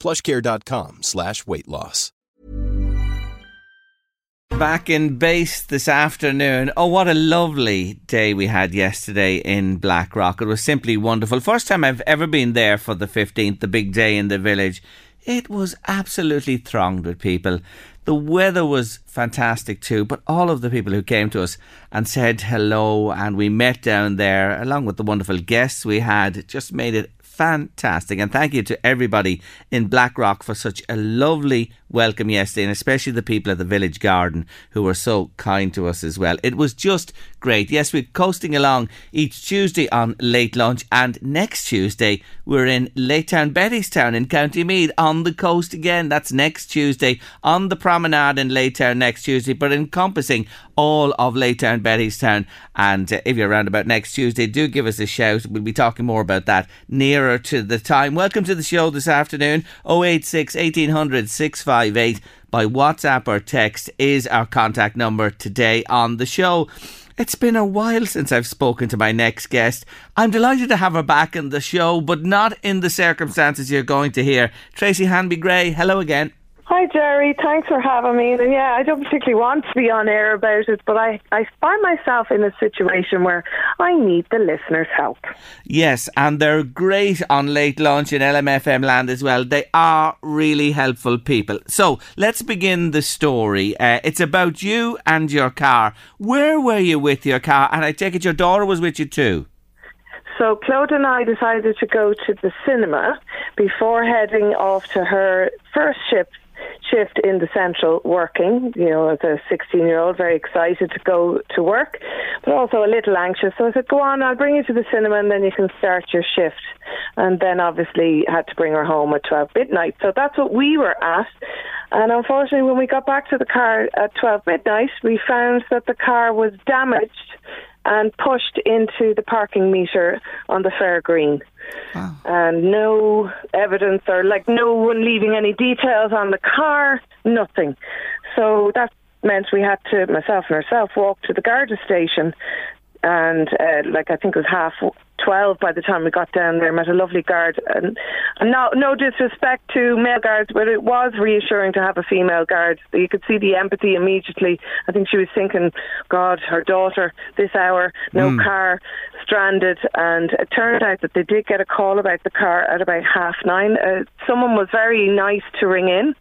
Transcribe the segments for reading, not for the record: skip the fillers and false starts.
PlushCare.com/weight loss. Back in base this afternoon. Oh, what a lovely day we had yesterday in Blackrock. It was simply wonderful. First time I've ever been there for the 15th, the big day in the village. It was absolutely thronged with people. The weather was fantastic too, but all of the people who came to us and said hello and we met down there, along with the wonderful guests we had, just made it fantastic. And thank you to everybody in Blackrock for such a lovely welcome yesterday, and especially the people at the Village Garden who were so kind to us as well. It was just great. Yes, we're coasting along each Tuesday on Late Lunch, and next Tuesday we're in Late Town, Bettystown in County Meath on the coast again. That's next Tuesday on the promenade in Late Town next Tuesday, but encompassing all of Late Town, Bettystown. And if you're around about next Tuesday, do give us a shout. We'll be talking more about that nearer to the time. Welcome to the show this afternoon. 086 1800 658 by WhatsApp or text is our contact number today on the show. It's been a while since I've spoken to my next guest. I'm delighted to have her back in the show, but not in the circumstances you're going to hear. Tracey Hanby Gray, hello again. Hi Jerry, thanks for having me. And yeah, I don't particularly want to be on air about it, but I find myself in a situation where I need the listeners' help. Yes, and they're great on Late Lunch in LMFM land as well. They are really helpful people. So let's begin the story. It's about you and your car. Where were you with your car? And I take it your daughter was with you too. So Claude and I decided to go to the cinema before heading off to her first shift in the central working, you know, as a 16-year-old, very excited to go to work, but also a little anxious. So I said, go on, I'll bring you to the cinema and then you can start your shift. And then obviously had to bring her home at 12 midnight. So that's what we were at. And unfortunately, when we got back to the car at 12 midnight, we found that the car was damaged and pushed into the parking meter on the Fairgreen. Wow. And no evidence or no one leaving any details on the car, nothing. So that meant we had to, myself and herself, walk to the Garda station. And I think it was 12:30 by the time we got down there. Met a lovely guard, and no disrespect to male guards, but it was reassuring to have a female guard. You could see the empathy immediately. I think she was thinking, God, her daughter, this hour, no car, stranded. And it turned out that they did get a call about the car at about 9:30. Someone was very nice to ring in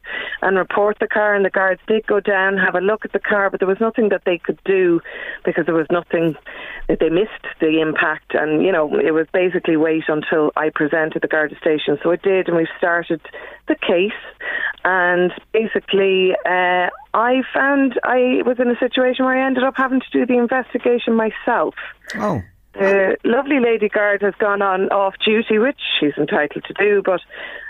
and report the car, and the guards did go down, have a look at the car, but there was nothing that they could do because there was nothing that they missed the impact. And you know, it was basically wait until I presented the Garda station. So it did, and we've started the case. And basically, I found I was in a situation where I ended up having to do the investigation myself. Oh. The lovely lady guard has gone on off duty, which she's entitled to do, but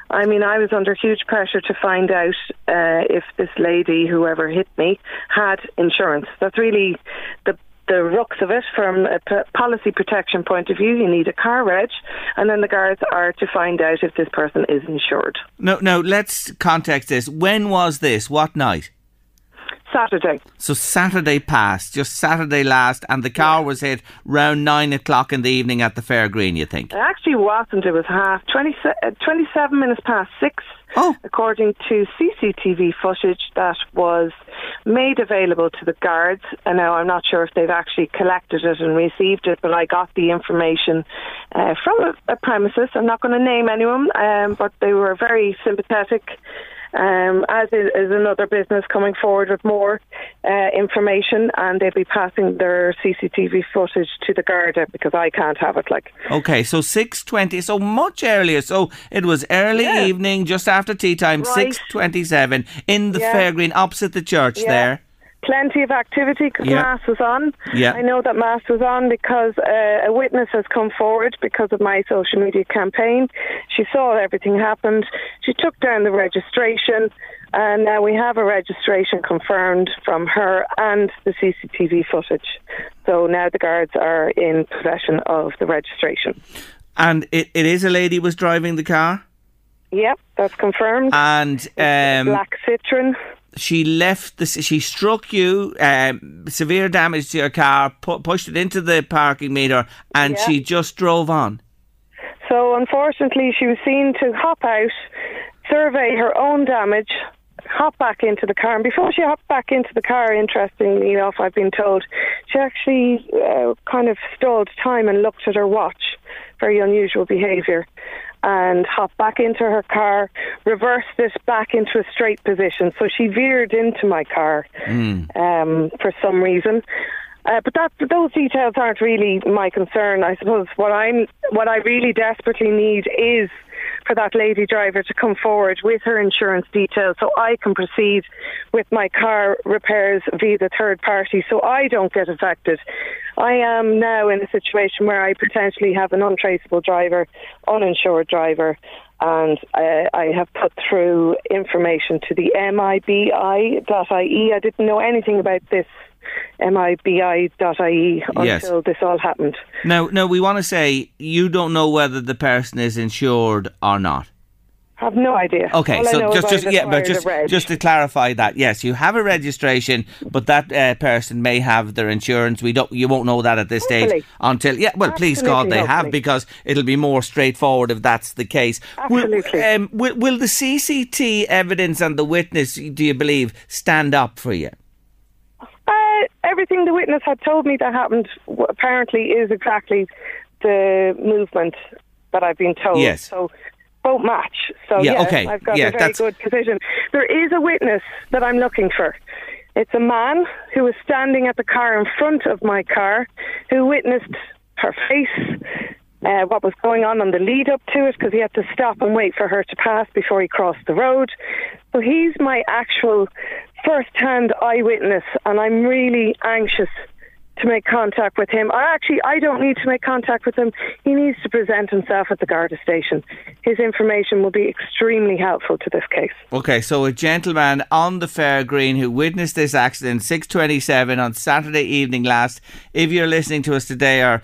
I mean, I was under huge pressure to find out if this lady, whoever hit me, had insurance. That's really the rux of it. From a policy protection point of view, you need a car reg, and then the guards are to find out if this person is insured. No, let's context this. When was this? What night? Saturday. So Saturday passed, just Saturday last, and the car was hit round 9 o'clock in the evening at the Fairgreen, you think? It actually wasn't. It was 27 minutes past 6. Oh. According to CCTV footage that was made available to the guards, and now I'm not sure if they've actually collected it and received it, but I got the information from a premises. I'm not going to name anyone, but they were very sympathetic, as is another business coming forward with more information, and they'd be passing their CCTV footage to the Garda because I can't have it. Okay, so 6:20, so much earlier. So it was early evening, just after tea time, right. 6:27 in the Fairgreen, opposite the church there. Plenty of activity because Mass was on. Yeah. I know that Mass was on because a witness has come forward because of my social media campaign. She saw everything happened. She took down the registration And now we have a registration confirmed from her and the CCTV footage. So now the guards are in possession of the registration. And it is a lady was driving the car? Yep, that's confirmed. And black Citroen. She left. She struck you, severe damage to your car, pushed it into the parking meter, and she just drove on. So unfortunately, she was seen to hop out, survey her own damage, hop back into the car. And before she hopped back into the car, interestingly enough, I've been told, she actually kind of stalled time and looked at her watch. Very unusual behaviour. And hopped back into her car, reversed it back into a straight position. So she veered into my car for some reason. But those details aren't really my concern. I suppose what I really desperately need is for that lady driver to come forward with her insurance details so I can proceed with my car repairs via the third party so I don't get affected. I am now in a situation where I potentially have an untraceable driver, uninsured driver, and I have put through information to the MIBI.ie. I didn't know anything about this. MIBI.ie until this all happened. Now, we want to say you don't know whether the person is insured or not. I have no idea. Okay, all so just to clarify that, yes, you have a registration, but that person may have their insurance. You won't know that at this stage until please God, they have, because it'll be more straightforward if that's the case. Absolutely. Will the CCT evidence and the witness, do you believe, stand up for you? Everything the witness had told me that happened apparently is exactly the movement that I've been told. Yes. So won't match. So okay. I've got a very good position. There is a witness that I'm looking for. It's a man who was standing at the car in front of my car who witnessed her face, what was going on the lead up to it, because he had to stop and wait for her to pass before he crossed the road. So he's my actual first-hand eyewitness, and I'm really anxious to make contact with him. I don't need to make contact with him. He needs to present himself at the Garda station. His information will be extremely helpful to this case. Okay, so a gentleman on the Fairgreen who witnessed this accident, 6:27 on Saturday evening last. If you're listening to us today or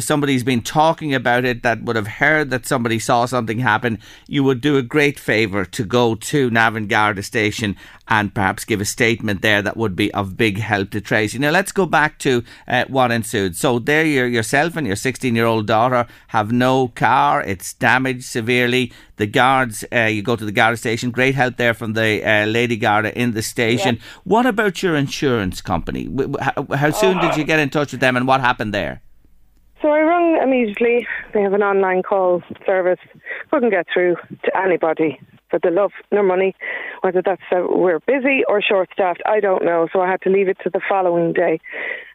somebody's been talking about it that would have heard that somebody saw something happen, you would do a great favour to go to Navan Garda station and perhaps give a statement there that would be of big help to Tracey. Now let's go back to what ensued. So there yourself and your 16-year-old daughter have no car. It's damaged severely. The guards, you go to the Garda station. Great help there from the Lady Garda in the station. Yeah. What about your insurance company? How soon did you get in touch with them and what happened there? So I rang immediately. They have an online call service. Couldn't get through to anybody. For the love nor money, whether that's we're busy or short-staffed, I don't know. So I had to leave it to the following day.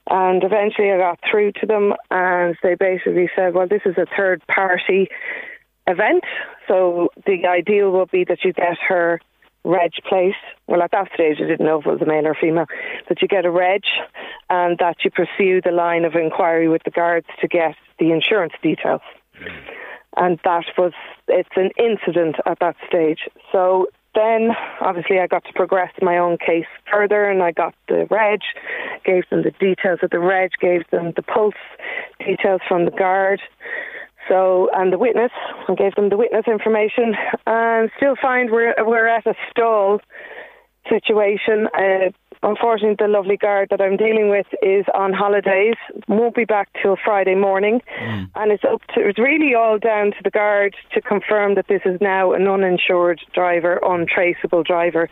And eventually I got through to them and they basically said, well, this is a third-party event. So the ideal would be that you get her reg place. Well, at that stage, I didn't know if it was a male or female. That you get a reg and that you pursue the line of inquiry with the guards to get the insurance details. And it's an incident at that stage. So then, obviously, I got to progress my own case further and I got the reg, gave them the details of the reg, gave them the pulse details from the guard. So, and the witness, I gave them the witness information and still find we're at a stall situation. Unfortunately, the lovely guard that I'm dealing with is on holidays, won't be back till Friday morning, and it's really all down to the guard to confirm that this is now an uninsured driver, untraceable driver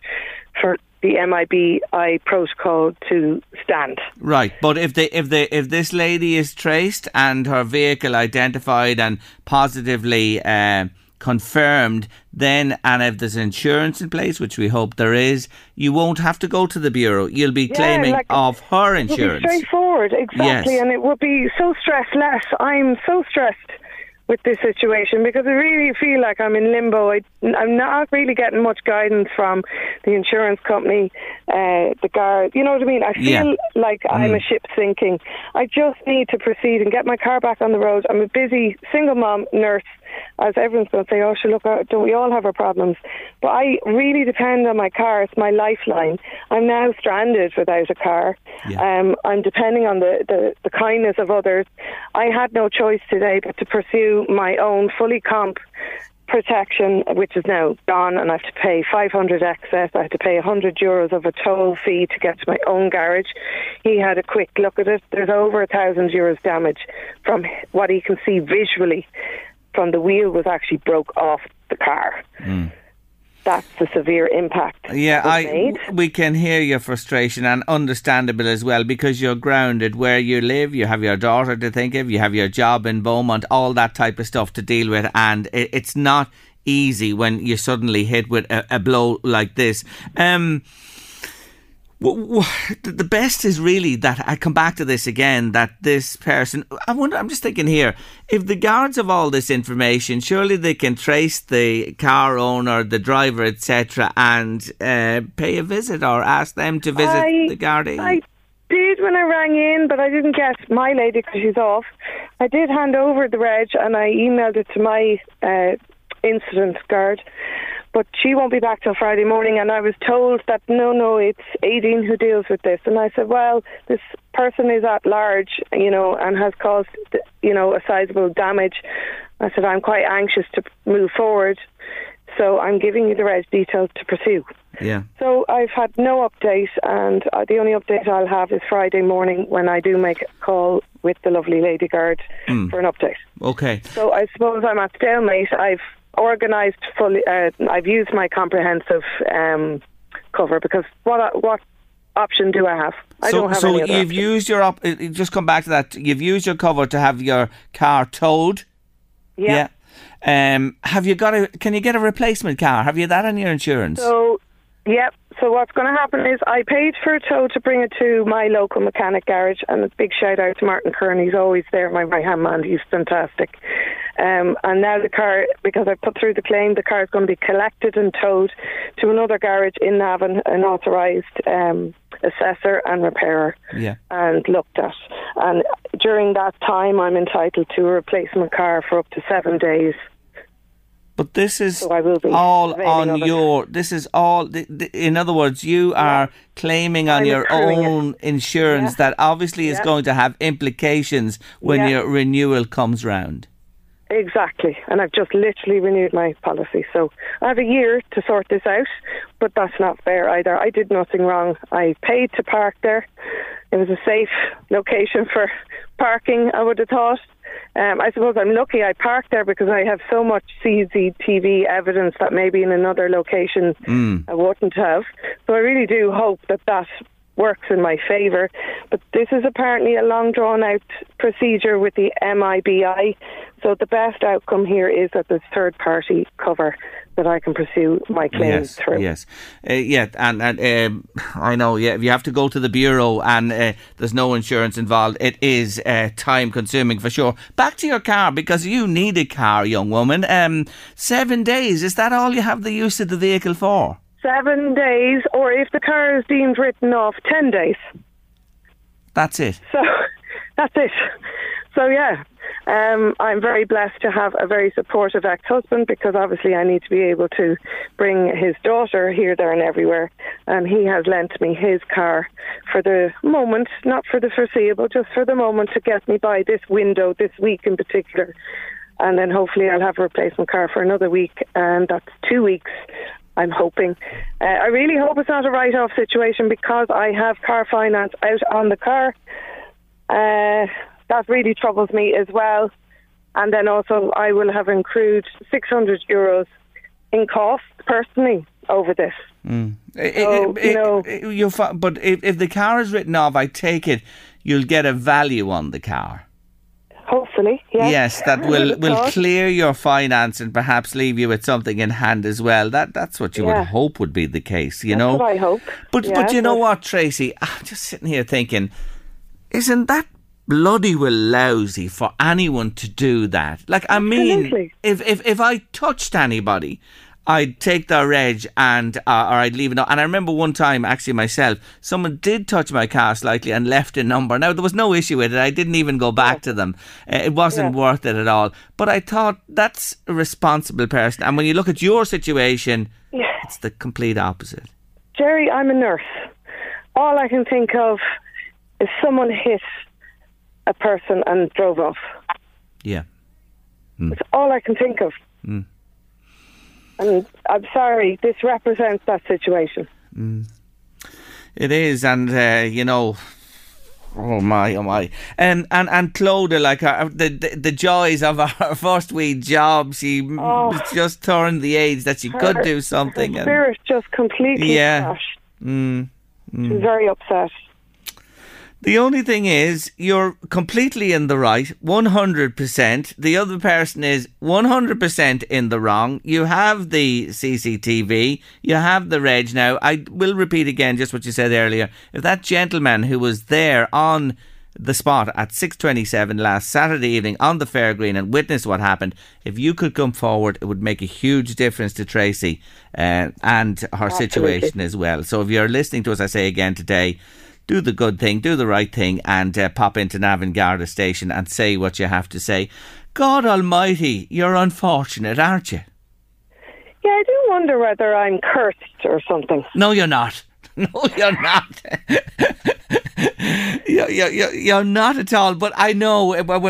for the MIBI protocol to stand. Right, but if this lady is traced and her vehicle identified and positively confirmed, then, and if there's insurance in place, which we hope there is, you won't have to go to the bureau. You'll be claiming of her insurance. It would be straightforward, exactly, yes. And it would be so stressless. I'm so stressed with this situation because I really feel like I'm in limbo. I'm not really getting much guidance from the insurance company. the guards. You know what I mean? I feel like I'm a ship sinking. I just need to proceed and get my car back on the road. I'm a busy single mom, nurse, as everyone's going to say, oh, sure, look, don't we all have our problems? But I really depend on my car. It's my lifeline. I'm now stranded without a car. Yeah. I'm depending on the kindness of others. I had no choice today but to pursue my own fully comp protection, which is now gone, and I have to pay 500 excess. I had to pay €100 of a toll fee to get to my own garage. He had a quick look at it. There's over €1,000 damage from what he can see visually from the wheel was actually broke off the car. Mm. That's the severe impact. Yeah, we can hear your frustration, and understandable as well, because you're grounded where you live, you have your daughter to think of, you have your job in Beaumont, all that type of stuff to deal with, and it's not easy when you're suddenly hit with a blow like this. The best is really that I come back to this again, that this person, I wonder, I'm just thinking here, if the guards have all this information, surely they can trace the car owner, the driver, etc., and pay a visit or ask them to visit the guardie. I did when I rang in, but I didn't get my lady because she's off. I did hand over the reg and I emailed it to my incident guard. But she won't be back till Friday morning, and I was told that, no, it's Aideen who deals with this. And I said, well, this person is at large, you know, and has caused, you know, a sizable damage. I said, I'm quite anxious to move forward, so I'm giving you the right details to pursue. Yeah. So I've had no update, and the only update I'll have is Friday morning when I do make a call with the lovely lady guard for an update. Okay. So I suppose I'm at stalemate. I've organised fully. I've used my comprehensive cover because what option do I have? I don't have any. So you've used your just come back to that. You've used your cover to have your car towed. Yeah. Have you got can you get a replacement car? Have you that on your insurance? So, yep. So what's going to happen is I paid for a tow to bring it to my local mechanic garage, and a big shout out to Martin Kern. He's always there, my right-hand man. He's fantastic. And now the car, because I put through the claim, the car is going to be collected and towed to another garage in Navan, an authorised assessor and repairer, and looked at. And during that time, I'm entitled to a replacement car for up to 7 days. But this is in other words, you are claiming on your own insurance that obviously is going to have implications when your renewal comes round. Exactly. And I've just literally renewed my policy. So I have a year to sort this out, but that's not fair either. I did nothing wrong. I paid to park there. It was a safe location for parking, I would have thought. I suppose I'm lucky I parked there because I have so much CCTV evidence that maybe in another location I wouldn't have. So I really do hope that works in my favour. But this is apparently a long drawn out procedure with the MIBI. So the best outcome here is that there's third party cover that I can pursue my claims through. Yes, I know. Yeah, if you have to go to the bureau and there's no insurance involved, it is time consuming for sure. Back to your car, because you need a car, young woman. 7 days, is that all you have the use of the vehicle for? 7 days, or if the car is deemed written off, 10 days. That's it. So that's it. So yeah. I'm very blessed to have a very supportive ex-husband, because obviously I need to be able to bring his daughter here, there and everywhere. And he has lent me his car for the moment, not for the foreseeable, just for the moment, to get me by this window, this week in particular. And then hopefully I'll have a replacement car for another week, and that's 2 weeks, I'm hoping. I really hope it's not a write-off situation, because I have car finance out on the car. That really troubles me as well. And then also I will have accrued €600 in cost personally over this. Mm. But if the car is written off, I take it you'll get a value on the car. Hopefully, yes. Yes, that will clear your finance and perhaps leave you with something in hand as well. That's what you would hope would be the case, you know. That's what I hope. But you know what, Tracey? I'm just sitting here thinking, isn't that bloody well lousy for anyone to do that? Like, I mean, if I touched anybody I'd take the reg and or I'd leave it on. And I remember one time, actually myself, someone did touch my car slightly and left a number. Now, there was no issue with it. I didn't even go back to them. It wasn't worth it at all. But I thought, that's a responsible person. And when you look at your situation, it's the complete opposite. Jerry, I'm a nurse. All I can think of is someone hit a person and drove off. Yeah. Mm. It's all I can think of. Mm. And I'm sorry, this represents that situation. Mm. It is, and, you know, oh my, oh my. And Clodagh, like her, the joys of her first wee job, she just turned the age that she could do something. Her spirit just completely crashed. Mm. Mm. She was very upset. The only thing is, you're completely in the right, 100%. The other person is 100% in the wrong. You have the CCTV. You have the reg now. I will repeat again just what you said earlier. If that gentleman who was there on the spot at 6:27 last Saturday evening on the Fairgreen and witnessed what happened, if you could come forward, it would make a huge difference to Tracey and her situation as well. So if you're listening to us, I say again today, do the good thing, do the right thing, and pop into Navan Garda station and say what you have to say. God almighty, you're unfortunate, aren't you? Yeah, I do wonder whether I'm cursed or something. No, you're not. No, you're not. You're not at all. But I know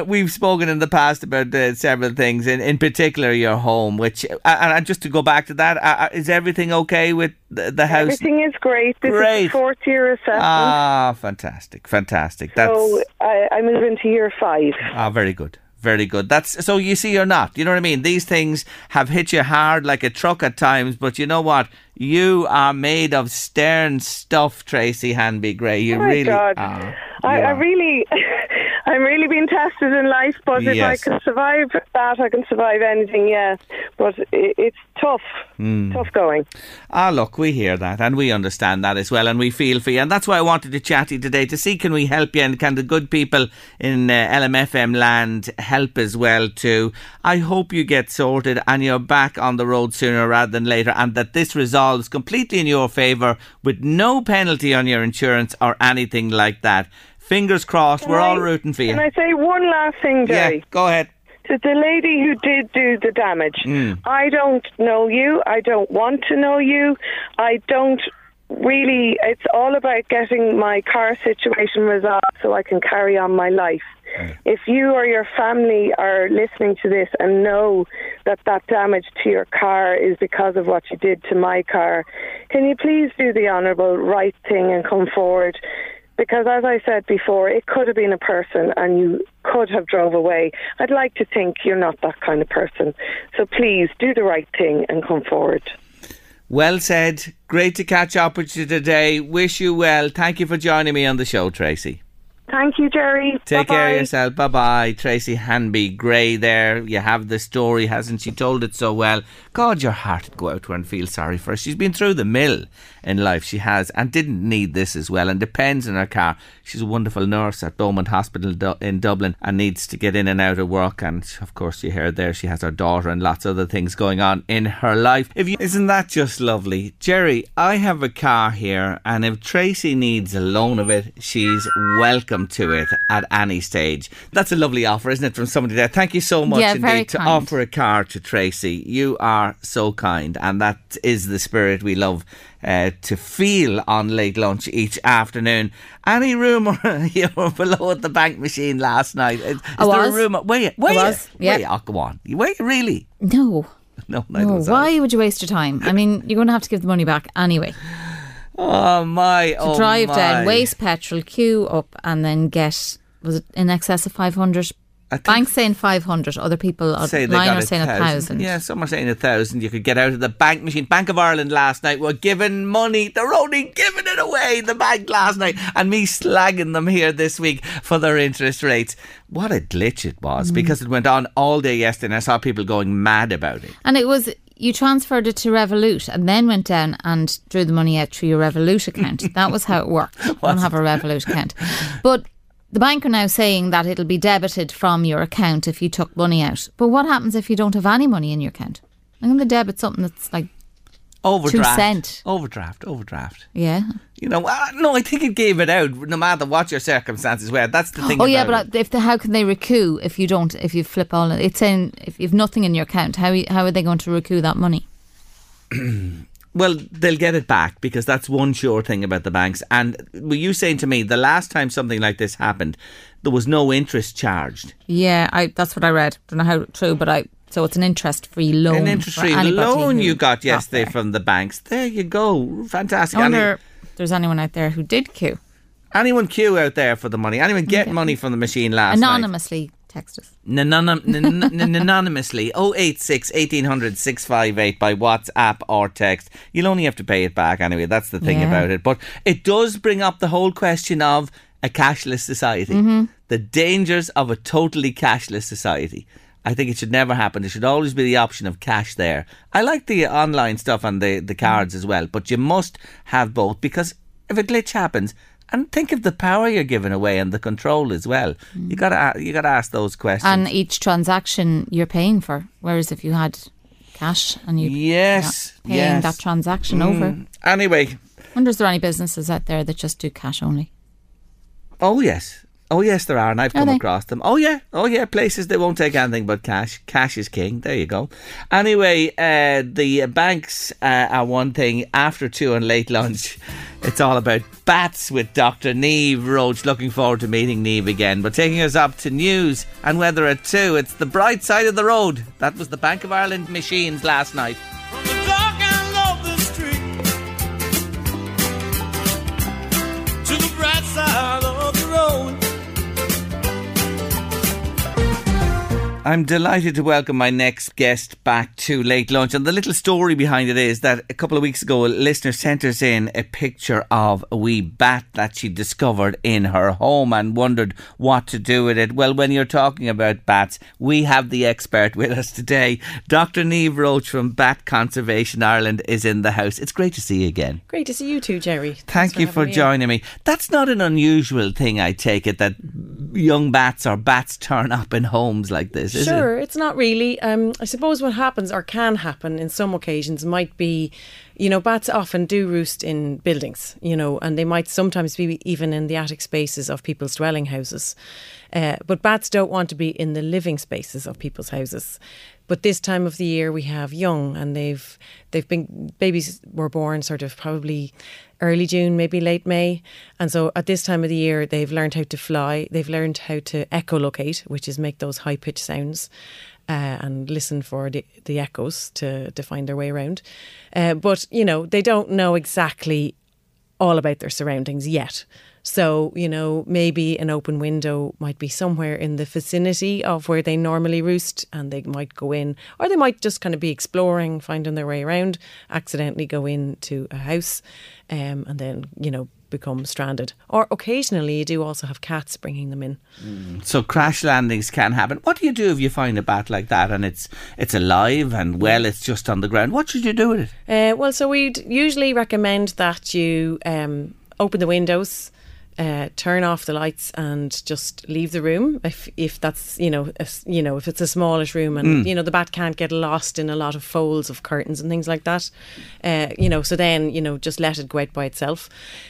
we've spoken in the past about several things, in particular your home, which, and just to go back to that, is everything okay with the house? Everything is great. This is the fourth year assessment. Ah, fantastic, fantastic. So I'm moving to year 5. Ah, very good. Very good. That's so you see, you're not. You know what I mean? These things have hit you hard like a truck at times, but you know what? You are made of stern stuff, Tracey Hanby Gray. You are. I'm really being tested in life, but if I can survive that, I can survive anything, But it's tough, tough going. Ah, look, we hear that and we understand that as well, and we feel for you. And that's why I wanted to chat to you today, to see can we help you, and can the good people in LMFM land help as well too. I hope you get sorted and you're back on the road sooner rather than later, and that this resolves completely in your favour with no penalty on your insurance or anything like that. Fingers crossed, we're all rooting for you. Can I say one last thing, Jerry? Yeah, go ahead. To the lady who did do the damage, I don't know you, I don't want to know you, I don't really, it's all about getting my car situation resolved so I can carry on my life. If you or your family are listening to this and know that that damage to your car is because of what you did to my car, can you please do the honourable right thing and come forward? Because as I said before, it could have been a person and you could have drove away. I'd like to think you're not that kind of person. So please do the right thing and come forward. Well said. Great to catch up with you today. Wish you well. Thank you for joining me on the show, Tracey. Thank you, Jerry. Take care of yourself. Bye-bye. Tracey Hanby Gray there. You have the story, hasn't she? Told it so well. God, your heart would go out to her and feel sorry for her. She's been through the mill in life. She has, and didn't need this as well, and depends on her car. She's a wonderful nurse at Beaumont Hospital in Dublin and needs to get in and out of work. And, of course, you heard there, she has her daughter and lots of other things going on in her life. Isn't that just lovely? Jerry, I have a car here, and if Tracey needs a loan of it, she's welcome to it at any stage. That's a lovely offer, isn't it, from somebody there? Thank you so much indeed to offer a car to Tracey. You are so kind, and that is the spirit we love to feel on Late Lunch each afternoon. Any rumour you were below at the bank machine last night? Is there a rumour? Were you? Go on. Were you really? No, neither was I. Why would you waste your time? I mean, you're going to have to give the money back anyway. To drive down, waste petrol, queue up, and then get, was it in excess of 500? Bank's saying 500, other people online are saying 1,000. Yeah, some are saying 1,000. You could get out of the bank machine. Bank of Ireland last night were giving money. They're only giving it away, the bank last night. And me slagging them here this week for their interest rates. What a glitch it was, because it went on all day yesterday and I saw people going mad about it. And it was... You transferred it to Revolut and then went down and drew the money out through your Revolut account. That was how it worked. I don't have a Revolut account. But the bank are now saying that it'll be debited from your account if you took money out. But what happens if you don't have any money in your account? I'm going to debit something that's like overdraft. 2 cents. Overdraft. Yeah. You know, no, I think it gave it out no matter what your circumstances were. That's the thing. Oh, yeah, but if how can they recoup if you don't, if you flip all it? It's in, if you've nothing in your account, how are they going to recoup that money? Well, they'll get it back, because that's one sure thing about the banks. And were you saying to me the last time something like this happened, there was no interest charged? Yeah, that's what I read. Don't know how true, but so it's an interest-free loan. An interest-free loan you got yesterday from the banks. There you go. Fantastic. I wonder if there's anyone out there who did queue. Anyone queue out there for the money? Anyone get money from the machine last night? Anonymously. Text us. Anonymously. 086 1800 658 by WhatsApp or text. You'll only have to pay it back anyway. That's the thing about it. But it does bring up the whole question of a cashless society. Mm-hmm. The dangers of a totally cashless society. I think it should never happen. There should always be the option of cash there. I like the online stuff and the cards as well. But you must have both, because if a glitch happens... And think of the power you're giving away and the control as well. You gotta ask those questions. And each transaction you're paying for, whereas if you had cash and you paying that transaction over. Anyway, I wonder if there are any businesses out there that just do cash only. Oh yes. Oh yes, there are, and I've come across them. Oh yeah, places that won't take anything but cash. Cash is king. There you go. Anyway, the banks are one thing. After 2 and late lunch, it's all about bats with Dr. Niamh Roche. Looking forward to meeting Niamh again. But taking us up to news and weather at 2. It's the bright side of the road. That was the Bank of Ireland machines last night. I'm delighted to welcome my next guest back to Late Lunch. And the little story behind it is that a couple of weeks ago, a listener sent us in a picture of a wee bat that she discovered in her home and wondered what to do with it. Well, when you're talking about bats, we have the expert with us today. Dr. Niamh Roche from Bat Conservation Ireland is in the house. It's great to see you again. Great to see you too, Jerry. Thank you for joining me. That's not an unusual thing, I take it, that young bats or bats turn up in homes like this. Sure, it's not really. I suppose what happens or can happen in some occasions might be, you know, bats often do roost in buildings, you know, and they might sometimes be even in the attic spaces of people's dwelling houses. But bats don't want to be in the living spaces of people's houses. But this time of the year we have young, and they've been, babies were born sort of probably early June, maybe late May. And so at this time of the year, they've learned how to fly. They've learned how to echolocate, which is make those high pitched sounds and listen for the echoes to find their way around. But, you know, they don't know exactly all about their surroundings yet. So, you know, maybe an open window might be somewhere in the vicinity of where they normally roost, and they might go in, or they might just kind of be exploring, finding their way around, accidentally go into a house and then, you know, become stranded. Or occasionally you do also have cats bringing them in. So crash landings can happen. What do you do if you find a bat like that and it's alive and it's just on the ground? What should you do with it? Well, so we'd usually recommend that you open the windows, turn off the lights and just leave the room if that's, if it's a smallish room and, you know, the bat can't get lost in a lot of folds of curtains and things like that. So then, just let it go out by itself.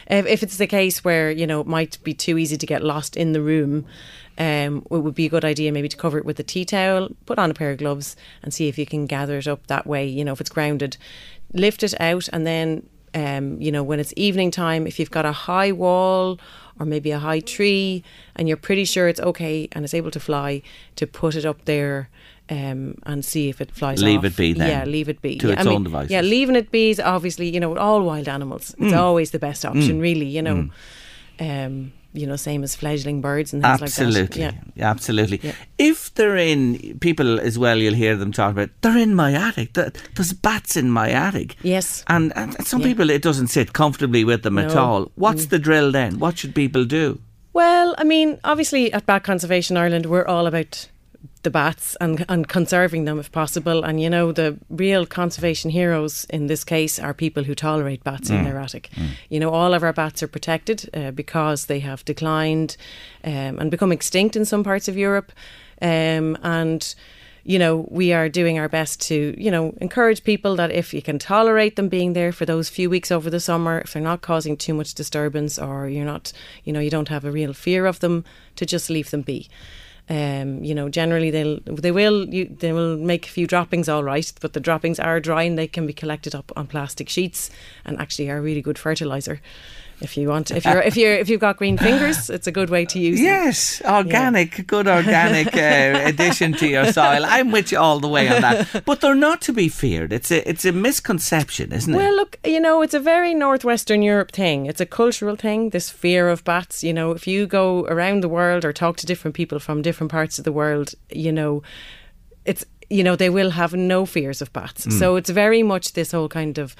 If it's the case where, it might be too easy to get lost in the room, it would be a good idea maybe to cover it with a tea towel, put on a pair of gloves and see if you can gather it up that way. If it's grounded, lift it out, and then when it's evening time, if you've got a high wall or maybe a high tree and you're pretty sure it's okay and it's able to fly, to put it up there and see if it flies off. Leave it be then. Yeah, leave it be. To its own devices. Yeah, leaving it be is obviously, with all wild animals, it's always the best option, really, same as fledgling birds and things like that. Yeah. Absolutely. Yeah. If they're in, people as well, you'll hear them talk about, they're in my attic. There's bats in my attic. Yes. And some people, it doesn't sit comfortably with them at all. What's the drill then? What should people do? Well, obviously at Bat Conservation Ireland, we're all about the bats and conserving them if possible. And, the real conservation heroes in this case are people who tolerate bats in their attic. All of our bats are protected because they have declined and become extinct in some parts of Europe. And you know, we are doing our best to, you know, encourage people that if you can tolerate them being there for those few weeks over the summer, if they're not causing too much disturbance or you're not, you know, you don't have a real fear of them, to just leave them be. You know, generally they will make a few droppings, all right, but the droppings are dry and they can be collected up on plastic sheets and actually are really good fertiliser. If you want, if you've got green fingers, it's a good way to use it. Yes, organic, yeah. Good organic addition to your soil. I'm with you all the way on that. But they're not to be feared. It's a misconception, isn't it? Well, look, you know, it's a very Northwestern Europe thing. It's a cultural thing, this fear of bats. You know, if you go around the world or talk to different people from different parts of the world, you know, it's, you know, they will have no fears of bats. Mm. So it's very much this whole kind of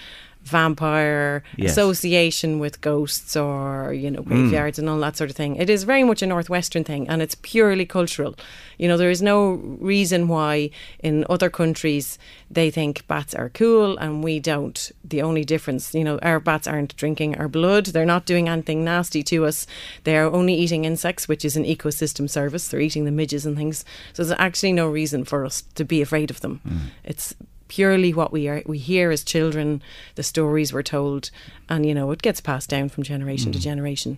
vampire association with ghosts or, you know, graveyards and all that sort of thing. It is very much a Northwestern thing and it's purely cultural. You know, there is no reason why in other countries they think bats are cool and we don't. The only difference, you know, our bats aren't drinking our blood. They're not doing anything nasty to us. They are only eating insects, which is an ecosystem service. They're eating the midges and things. So there's actually no reason for us to be afraid of them. Mm. It's purely what we hear as children, the stories we're told, and you know, it gets passed down from generation to generation.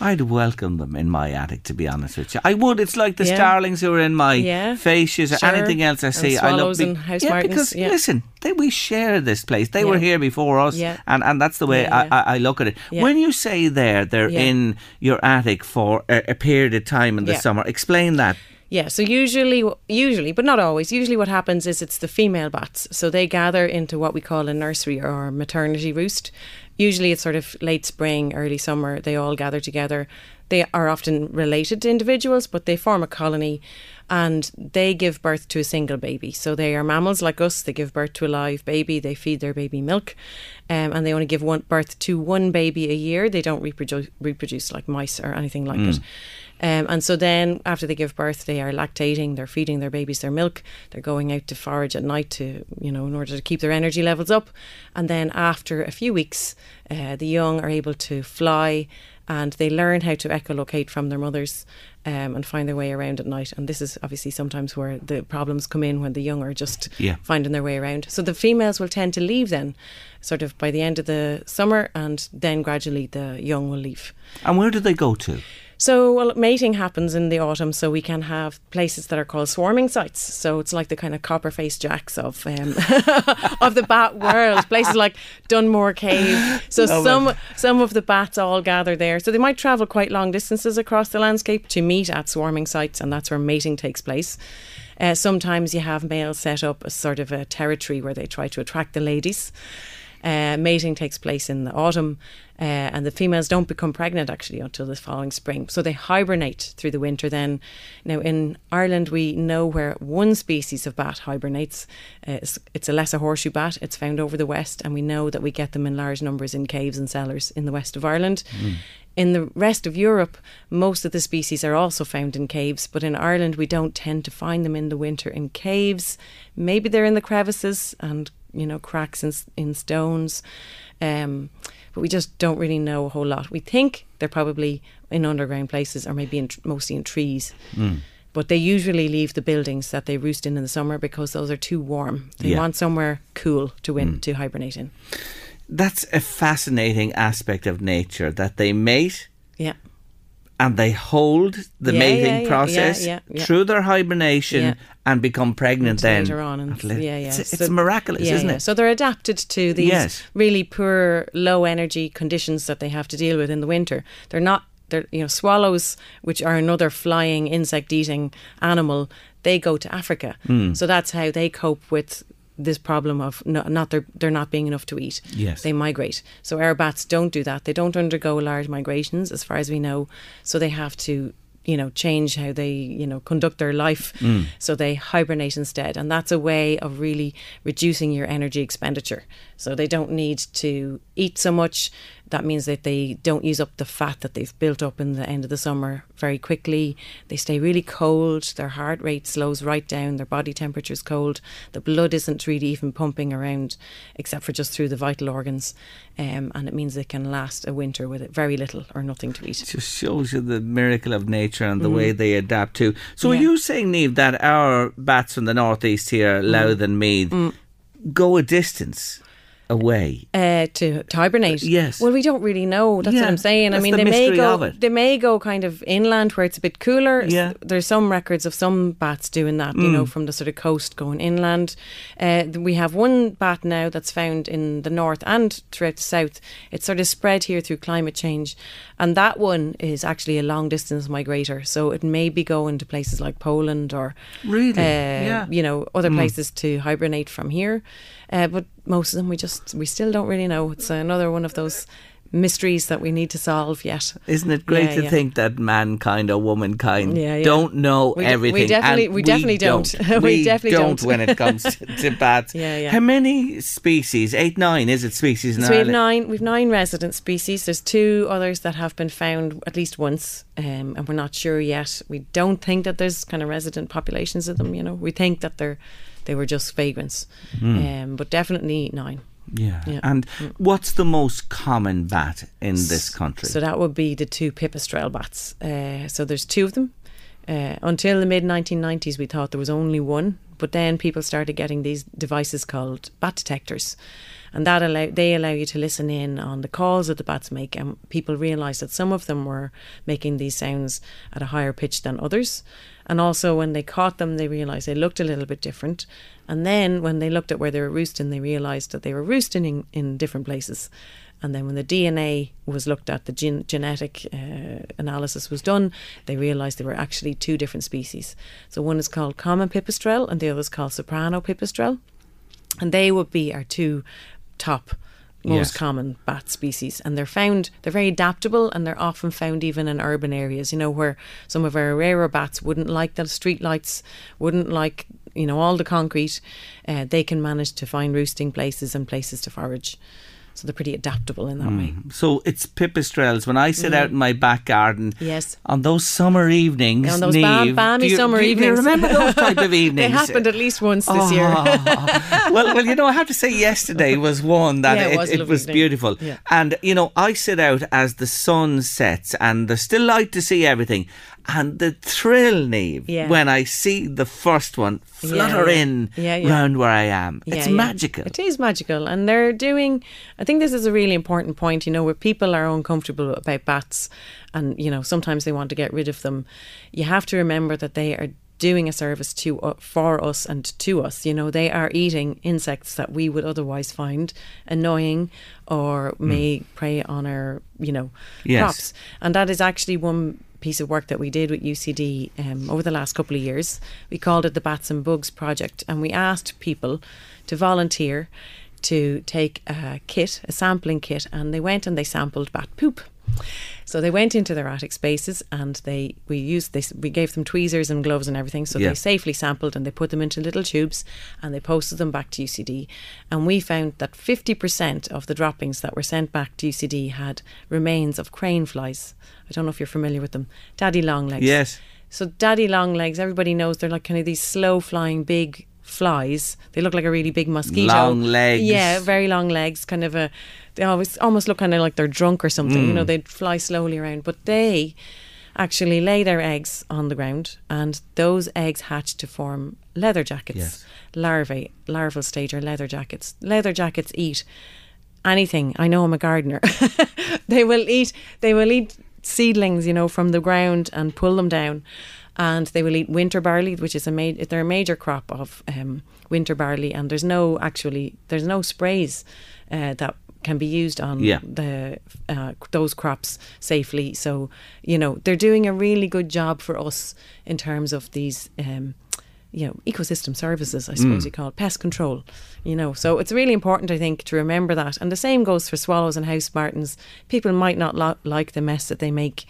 I'd welcome them in my attic, to be honest with you. I would. It's like the starlings who are in my fascias or anything else I see. I love them. Yeah, because listen, we share this place. They were here before us, and that's the way I look at it. Yeah. When you say they're in your attic for a period of time in the summer, explain that. Yeah, so usually, but not always, usually what happens is it's the female bats. So they gather into what we call a nursery or maternity roost. Usually it's sort of late spring, early summer. They all gather together. They are often related to individuals, but they form a colony and they give birth to a single baby. So they are mammals like us. They give birth to a live baby. They feed their baby milk and they only give birth to one baby a year. They don't reproduce like mice or anything like it. And so then after they give birth, they are lactating, they're feeding their babies their milk, they're going out to forage at night to, you know, in order to keep their energy levels up. And then after a few weeks, the young are able to fly and they learn how to echolocate from their mothers and find their way around at night. And this is obviously sometimes where the problems come in when the young are just finding their way around. So the females will tend to leave then, sort of by the end of the summer, and then gradually the young will leave. And where do they go to? So, well, mating happens in the autumn, so we can have places that are called swarming sites. So it's like the kind of copper-faced jacks of of the bat world, places like Dunmore Cave. So some of the bats all gather there. So they might travel quite long distances across the landscape to meet at swarming sites, and that's where mating takes place. Sometimes you have males set up as sort of a territory where they try to attract the ladies. Mating takes place in the autumn and the females don't become pregnant actually until the following spring. So they hibernate through the winter then. Now in Ireland we know where one species of bat hibernates. It's a lesser horseshoe bat. It's found over the west and we know that we get them in large numbers in caves and cellars in the west of Ireland. Mm. In the rest of Europe, most of the species are also found in caves, but in Ireland we don't tend to find them in the winter in caves. Maybe they're in the crevices and, you know, cracks in stones, but we just don't really know a whole lot. We think they're probably in underground places or maybe mostly in trees. Mm. But they usually leave the buildings that they roost in the summer because those are too warm. They want somewhere cool to hibernate in. That's a fascinating aspect of nature, that they mate and they hold the mating process through their hibernation and become pregnant then. Later on. And It's miraculous, isn't it? So they're adapted to these really poor, low energy conditions that they have to deal with in the winter. You know, swallows, which are another flying, insect-eating animal, they go to Africa. Mm. So that's how they cope with this problem of they're not being enough to eat. Yes. They migrate. So our bats don't do that. They don't undergo large migrations as far as we know. So they have to, you know, change how they, you know, conduct their life. Mm. So they hibernate instead. And that's a way of really reducing your energy expenditure. So they don't need to eat so much. That means that they don't use up the fat that they've built up in the end of the summer very quickly. They stay really cold. Their heart rate slows right down. Their body temperature is cold. The blood isn't really even pumping around, except for just through the vital organs. And it means they can last a winter with very little or nothing to eat. It just shows you the miracle of nature and the way they adapt to. So are you saying, Niamh, that our bats from the northeast here, Louth and Meath, go a distance away to hibernate? Yes. Well, we don't really know. That's what I'm saying. I mean, they may go kind of inland where it's a bit cooler. Yeah. There's some records of some bats doing that, you know, from the sort of coast going inland. We have one bat now that's found in the north and throughout the south. It's sort of spread here through climate change, and that one is actually a long distance migrator. So it may be going to places like Poland or you know, other places to hibernate from here. But most of them, we still don't really know. It's another one of those mysteries that we need to solve yet. Isn't it great to think that mankind or womankind don't know everything? We definitely don't. We definitely don't when it comes to bats. How many species? 8, 9, is it, species in Ireland? We have nine resident species. There's 2 others that have been found at least once, and we're not sure yet. We don't think that there's kind of resident populations of them, you know. We think that they were just vagrants, but definitely 9. Yeah. And what's the most common bat in this country? So that would be the 2 pipistrelle bats. So there's 2 of them. Until the mid-1990s, we thought there was only one. But then people started getting these devices called bat detectors. And they allow you to listen in on the calls that the bats make. And people realised that some of them were making these sounds at a higher pitch than others. And also when they caught them, they realised they looked a little bit different. And then when they looked at where they were roosting, they realised that they were roosting in different places. And then when the DNA was looked at, the genetic analysis was done, they realised they were actually 2 different species. So one is called common pipistrelle and the other is called soprano pipistrelle. And they would be our 2 top most common bat species, and they're very adaptable, and they're often found even in urban areas, you know, where some of our rarer bats wouldn't like the street lights, wouldn't like, you know, all the concrete. They can manage to find roosting places and places to forage. So they're pretty adaptable in that way. So it's pipistrelles. When I sit out in my back garden on those summer evenings, on those balmy summer evenings. Do you remember those type of evenings? They happened at least once this year. Well, you know, I have to say yesterday was one that it was beautiful. Yeah. And, you know, I sit out as the sun sets and there's still light to see everything. And the thrill, Niamh, when I see the first one flutter in round where I am. It's magical. It is magical. And they're doing, I think this is a really important point, you know, where people are uncomfortable about bats and, you know, sometimes they want to get rid of them. You have to remember that they are doing a service for us and to us. You know, they are eating insects that we would otherwise find annoying or may prey on our, you know, crops. And that is actually one piece of work that we did with UCD over the last couple of years. We called it the Bats and Bugs Project, and we asked people to volunteer to take a sampling kit, and they went and they sampled bat poop. So they went into their attic spaces and we gave them tweezers and gloves and everything, so they safely sampled, and they put them into little tubes and they posted them back to UCD, and we found that 50% of the droppings that were sent back to UCD had remains of crane flies. I don't know if you're familiar with them. Daddy long legs. Yes. So daddy long legs, everybody knows they're like kind of these slow flying big flies. They look like a really big mosquito. Long legs. Yeah, very long legs. Kind of they almost look kind of like they're drunk or something. You know, they fly slowly around. But they actually lay their eggs on the ground, and those eggs hatch to form leather jackets. Yes. Larval stage, or leather jackets. Leather jackets eat anything. I know, I'm a gardener. They will eat seedlings, you know, from the ground and pull them down. And they will eat winter barley, which is they're a major crop of winter barley, and there's no sprays that can be used on those crops safely. So, you know, they're doing a really good job for us in terms of these you know, ecosystem services, I suppose you call it, pest control, you know. So it's really important, I think, to remember that. And the same goes for swallows and house martins. People might not like the mess that they make,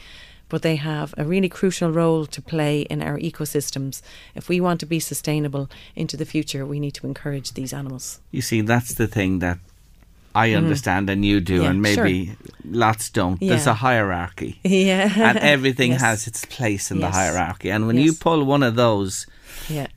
but they have a really crucial role to play in our ecosystems. If we want to be sustainable into the future, we need to encourage these animals. You see, that's the thing that I understand and you do, and maybe lots don't. Yeah. There's a hierarchy. Yeah. And everything has its place in the hierarchy. And when you pull one of those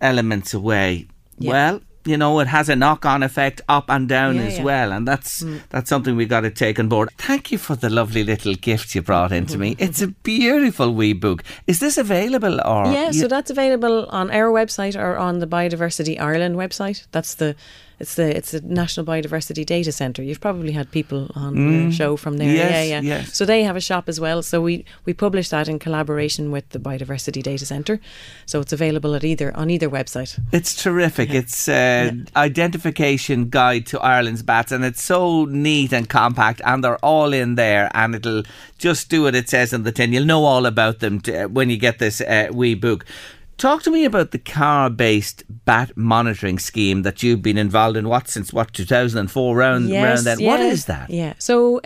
elements away, well, you know, it has a knock-on effect up and down as well. And that's something we got to take on board. Thank you for the lovely little gift you brought into me. It's a beautiful wee book. Is this available? Or so that's available on our website or on the Biodiversity Ireland website. That's the... It's the National Biodiversity Data Centre. You've probably had people on the show from there. Yes, yes. So they have a shop as well. So we publish that in collaboration with the Biodiversity Data Centre. So it's available at either website. It's terrific. Yeah. It's Identification Guide to Ireland's Bats, and it's so neat and compact, and they're all in there, and it'll just do what it says in the tin. You'll know all about them when you get this wee book. Talk to me about the car-based bat monitoring scheme that you've been involved in, since 2004 round then. Yeah. What is that? Yeah, so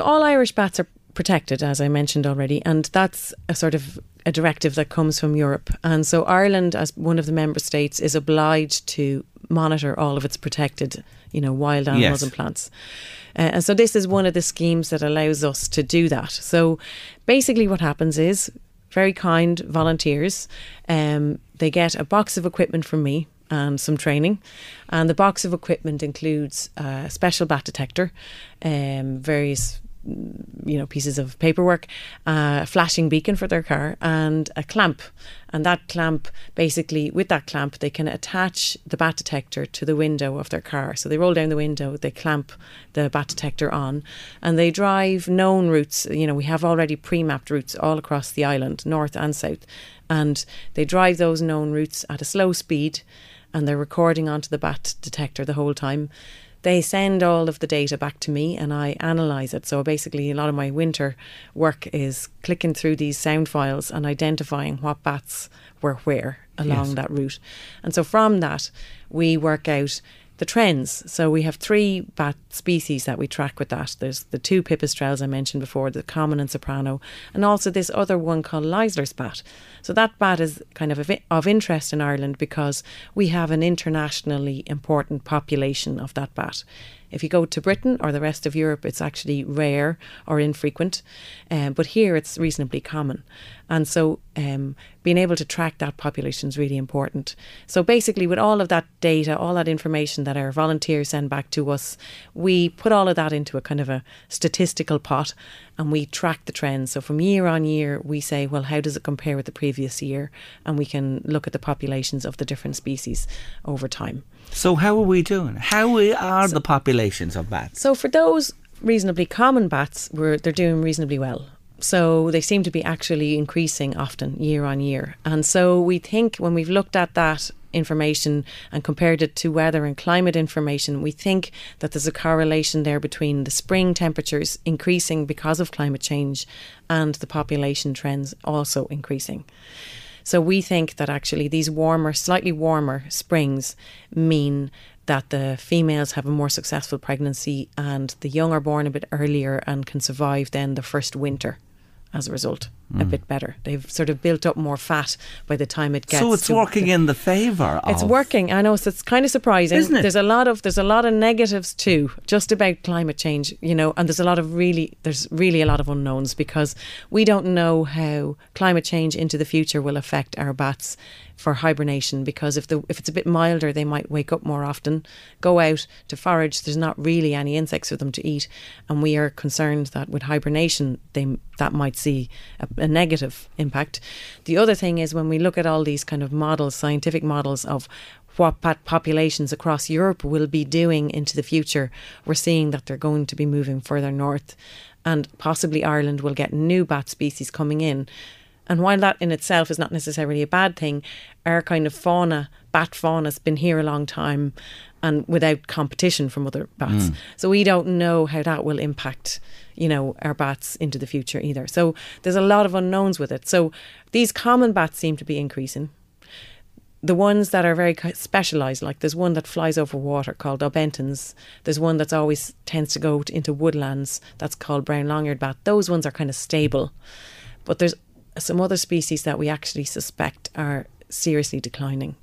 all Irish bats are protected, as I mentioned already, and that's a sort of a directive that comes from Europe. And so Ireland, as one of the member states, is obliged to monitor all of its protected, wild animals and plants. And so this is one of the schemes that allows us to do that. So basically what happens is, very kind volunteers. They get a box of equipment from me and some training. And the box of equipment includes a special bat detector, various pieces of paperwork, a flashing beacon for their car, and a clamp. And that clamp, basically, with that clamp, they can attach the bat detector to the window of their car. So they roll down the window, they clamp the bat detector on, and they drive known routes. We have already pre-mapped routes all across the island, north and south. And they drive those known routes at a slow speed, and they're recording onto the bat detector the whole time. They send all of the data back to me and I analyse it. So basically a lot of my winter work is clicking through these sound files and identifying what bats were where along that route. And so from that, we work out the trends. So we have three bat species that we track with that. There's the two pipistrelles I mentioned before, the common and soprano, and also this other one called Leisler's bat. So that bat is kind of interest in Ireland because we have an internationally important population of that bat. If you go to Britain or the rest of Europe, it's actually rare or infrequent, but here it's reasonably common. And so being able to track that population is really important. So basically with all of that data, all that information that our volunteers send back to us, we put all of that into a kind of a statistical pot and we track the trends. So from year on year, we say, well, how does it compare with the previous year? And we can look at the populations of the different species over time. So how are we doing? How are the populations of bats? So for those reasonably common bats, they're doing reasonably well. So they seem to be actually increasing often year on year. And so we think when we've looked at that information and compared it to weather and climate information, we think that there's a correlation there between the spring temperatures increasing because of climate change and the population trends also increasing. So we think that actually these slightly warmer springs mean that the females have a more successful pregnancy and the young are born a bit earlier and can survive then the first winter as a result a bit better. They've sort of built up more fat by the time it gets. So it's working in the favour of... It's working. I know, so it's kind of surprising. Isn't it? There's a lot of negatives too, just about climate change, and there's really a lot of unknowns because we don't know how climate change into the future will affect our bats for hibernation, because if it's a bit milder they might wake up more often, go out to forage. There's not really any insects for them to eat, and we are concerned that with hibernation that might see a negative impact. The other thing is when we look at all these kind of models, scientific models of what bat populations across Europe will be doing into the future, we're seeing that they're going to be moving further north, and possibly Ireland will get new bat species coming in. And while that in itself is not necessarily a bad thing, our kind of bat fauna has been here a long time and without competition from other bats. So we don't know how that will impact, our bats into the future either. So there's a lot of unknowns with it. So these common bats seem to be increasing. The ones that are very specialised, like there's one that flies over water called Daubenton's. There's one that's always tends to go into woodlands that's called brown long-eared bat. Those ones are kind of stable. But there's some other species that we actually suspect are seriously declining.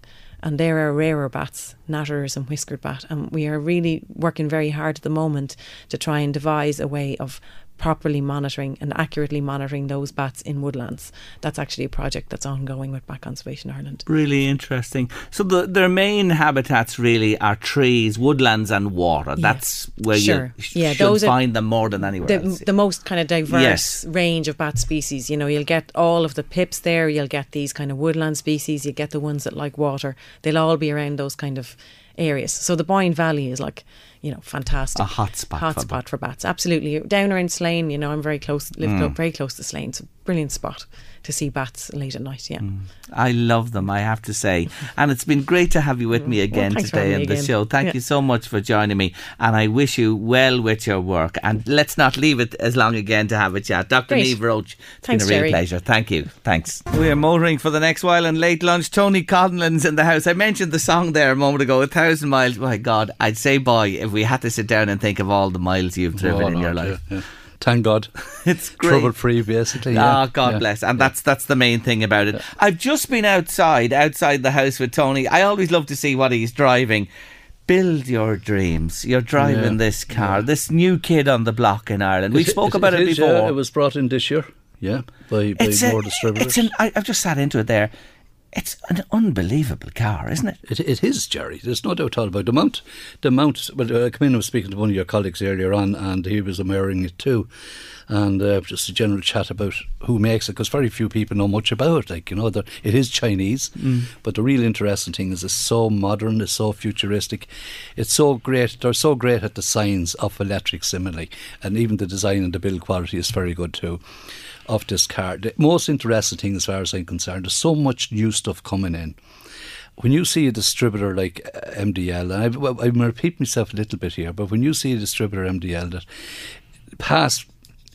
and they're our rarer bats, gnatterers and whiskered bat, and we are really working very hard at the moment to try and devise a way of properly monitoring and accurately monitoring those bats in woodlands. That's actually a project that's ongoing with Bat Conservation Ireland. Really interesting. So their main habitats really are trees, woodlands and water. Yeah. That's where you should find them more than anywhere else. The most kind of diverse range of bat species. You know, you'll get all of the pips there, you'll get these kind of woodland species, you get the ones that like water. They'll all be around those kind of areas. So the Boyne Valley is like, you know, fantastic. A hot spot for bats. Absolutely. Down around Slane, you know, I'm very close to Slane. It's a brilliant spot to see bats late at night, yeah. Mm. I love them, I have to say. And it's been great to have you with me again today in the show. Thank you so much for joining me, and I wish you well with your work. And let's not leave it as long again to have a chat. Dr. Niamh Roche, it's been a real pleasure. Thank you. Thanks. We're motoring for the next while and late lunch. Tony Conlon's in the house. I mentioned the song there a moment ago, 1,000 Miles. My God, I'd say, boy, if we had to sit down and think of all the miles you've driven in your life. Yeah. Thank God. It's great. Trouble free, basically. Yeah. Oh, God bless. And that's the main thing about it. Yeah. I've just been outside the house with Tony. I always love to see what he's driving. Build your dreams. You're driving this car, this new kid on the block in Ireland. We spoke about it before. It was brought in this year, by more distributors. I've just sat into it there. It's an unbelievable car, isn't it? It is, Jerry. There's no doubt about it. The mount. Well, I was speaking to one of your colleagues earlier on, and he was admiring it too. And just a general chat about who makes it, because very few people know much about it. Like, you know, it is Chinese, but the real interesting thing is it's so modern, it's so futuristic, it's so great. They're so great at the science of electrics, similarly, and even the design and the build quality is very good too. Of this car, the most interesting thing as far as I'm concerned, there's so much new stuff coming in. When you see a distributor like MDL, and I'm going to repeat myself a little bit here, but when you see a distributor MDL that past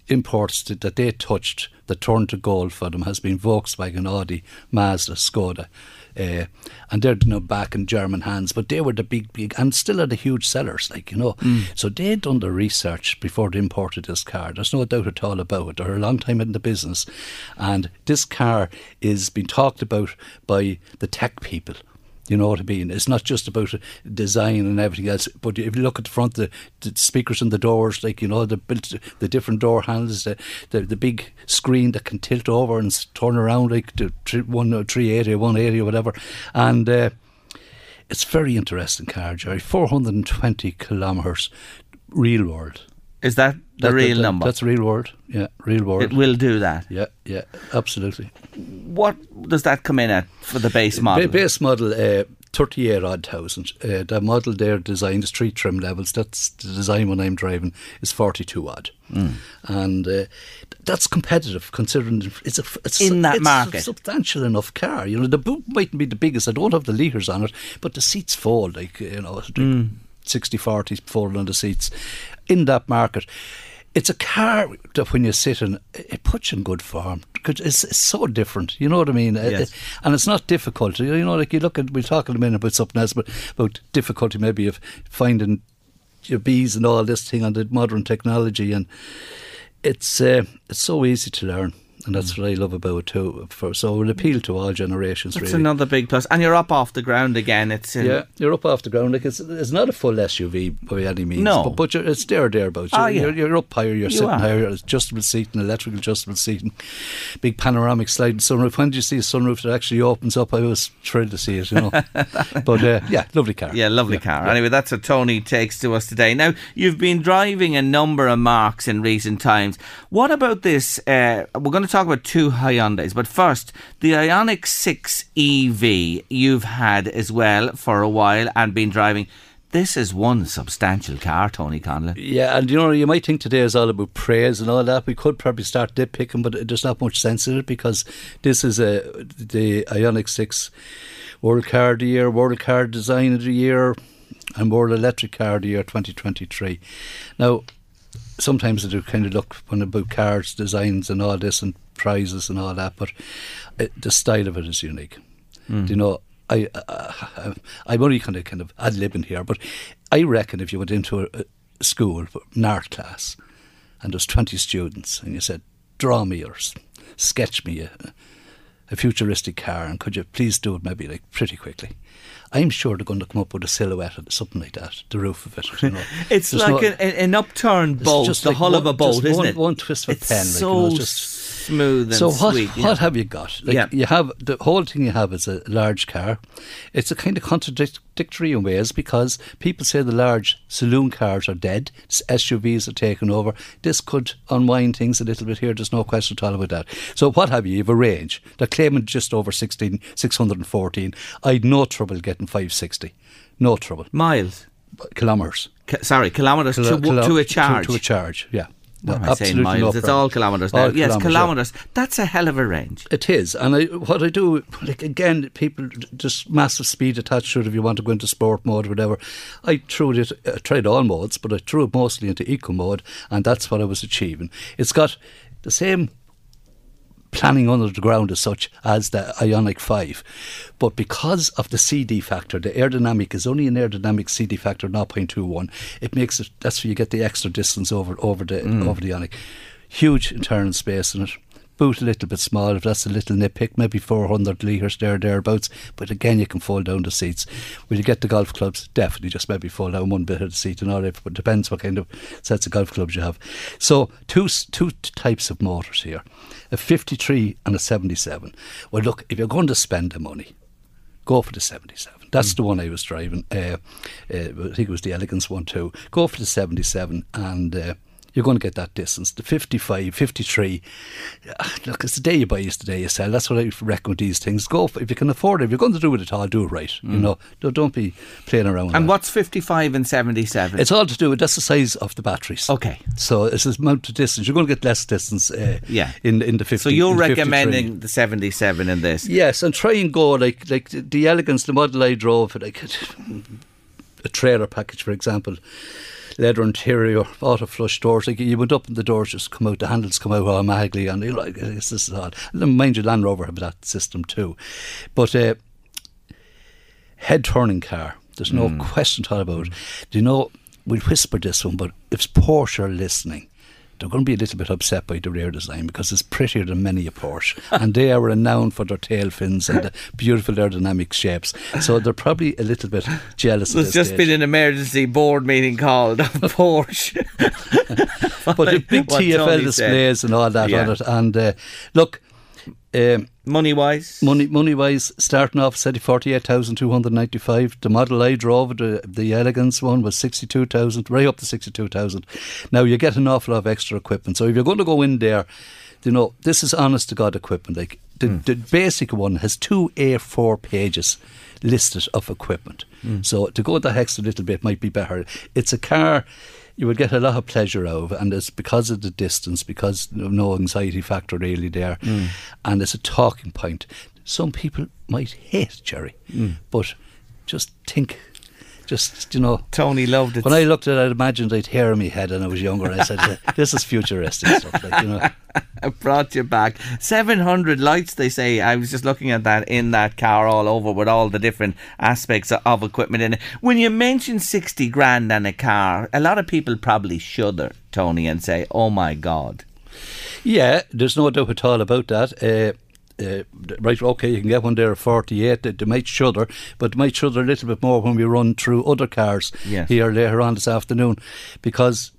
imports that they touched that turned to gold for them has been Volkswagen, Audi, Mazda, Skoda, and they're back in German hands, but they were the big and still are the huge sellers, so they'd done the research before they imported this car. There's no doubt at all about it. They're a long time in the business, and this car is being talked about by the tech people. You know what I mean? It's not just about design and everything else, but if you look at the front, the speakers and the doors, the different door handles, the big screen that can tilt over and turn around like the 380, 180 or whatever. And it's a very interesting car, Jerry. 420 kilometres real world. Is that the real number? That's real world. Yeah, real world. It will do that. Yeah, absolutely. What does that come in at for the base model? Base model, 38,000. The model they're designed is 3 trim levels. That's the design one I'm driving is 42,000. And that's competitive, considering it's a substantial enough car. You know, the boot mightn't be the biggest. I don't have the litres on it, but the seats fold 60-40 fold on the seats. In that market, it's a car that when you sit in, it puts you in good form, because it's so different, you know what I mean? Yes. And it's not difficult, you know, like you look at, we'll talk in a minute about something else, but about difficulty maybe of finding your bees and all this thing on the modern technology, and it's so easy to learn. And that's what I love about it too. So it will appeal to all generations, really. It's another big plus. And you're up off the ground again. You're up off the ground. Like it's not a full SUV by any means. No. But it's thereabouts. You're up higher, you're sitting higher, adjustable seating, electrical adjustable seating, big panoramic sliding sunroof. When did you see a sunroof that actually opens up? I was thrilled to see it, you know. But lovely car. Yeah, lovely car. Yeah. Anyway, that's what Tony takes to us today. Now, you've been driving a number of marques in recent times. What about this? We're going to talk about 2 Hyundais, but first the Ioniq 6 EV you've had as well for a while and been driving. This is one substantial car, Tony Conlon. Yeah, and you know, you might think today is all about praise and all that. We could probably start nitpicking, but there's not much sense in it, because this is the Ioniq 6 World Car of the Year, World Car Design of the Year, and World Electric Car of the Year 2023. Now, sometimes I do kind of look about cars, designs and all this and prizes and all that, but the style of it is unique. You know, I'm only kind of ad-libbing here, but I reckon if you went into a school, an art class, and there's 20 students and you said, draw me or sketch me a a futuristic car and could you please do it maybe like pretty quickly? I'm sure they're going to come up with a silhouette or something like that, the roof of it. You know. It's there's like no, an upturned boat, just the like hull of a boat, isn't it? One twist of a pen. So like, you know, just smooth and sweet. So what have you got? Like, you have the whole thing you have is a large car. It's a kind of contradictory in ways because people say the large saloon cars are dead, SUVs are taken over. This could unwind things a little bit here. There's no question at all about that. So what have you? You have a range. They're claiming just over 614. I'd no trouble getting 560. No trouble. Miles? Kilometres. Kilometres to a charge. To a charge, yeah. No, am I saying miles? No, it's all kilometres now. Yes, kilometres. Yeah. That's a hell of a range. It is. And what I do, like again, people just massive speed attached to it if you want to go into sport mode or whatever. I tried all modes, but I threw it mostly into eco mode, and that's what I was achieving. It's got the same planning under the ground as such as the Ioniq 5. But because of the CD factor, the aerodynamic is only an aerodynamic CD factor, 0.21. It makes it, that's where you get the extra distance over the Ioniq. Huge internal space in it. Boot a little bit small, if that's a little nitpick, maybe 400 litres thereabouts. But again, you can fold down the seats. When you get the golf clubs, definitely just maybe fold down one bit of the seat and all that. But it depends what kind of sets of golf clubs you have. So two types of motors here, a 53 and a 77. Well, look, if you're going to spend the money, go for the 77. That's the one I was driving. I think it was the Elegance one too. Go for the 77 and... you're going to get that distance. The 55, 53, look, it's the day you buy, it's the day you sell. That's what I recommend these things. Go for, if you can afford it. If you're going to do it at all, do it right. You know, don't be playing around with it. And what's 55 and 77? It's all to do with, that's the size of the batteries. Okay. So it's the amount of distance. You're going to get less distance in the 50. So you're recommending the 77 in this? Yes, and try and go, like the Elegance, the model I drove, like a trailer package, for example, leather interior, auto flush doors. Like you went up and the doors just come out, the handles come out automatically, and you're like, this is odd. Mind you, Land Rover have that system too. But head turning car, there's no question thought about it. Do you know, we'll whisper this one, but if Porsche are listening, they're going to be a little bit upset by the rear design because it's prettier than many a Porsche. And they are renowned for their tail fins and the beautiful aerodynamic shapes. So they're probably a little bit jealous. There's just been an emergency board meeting called on Porsche. But the big TFL displays and all that on it. And look... money wise, starting off said 48,295. The model I drove, the Elegance one, was 62,000, right up to 62,000. Now you get an awful lot of extra equipment. So if you're going to go in there, you know this is honest to God equipment. Like the basic one has two A4 pages listed of equipment. So to go the hex a little bit might be better. It's a car you would get a lot of pleasure out of, and it's because of the distance, because of no anxiety factor really there, and it's a talking point. Some people might hate Jerry, but just you know, Tony loved it. When I looked at it, I imagined I'd hair in my head when I was younger. I said, "This is futuristic stuff." Like, you know, I brought you back 700 lights. They say I was just looking at that in that car all over with all the different aspects of equipment in it. When you mention 60 grand and a car, a lot of people probably shudder, Tony, and say, "Oh my God." Yeah, there's no doubt at all about that. Right, okay, you can get one there at 48. They might shudder, but they might shudder a little bit more when we run through other cars here later on this afternoon, because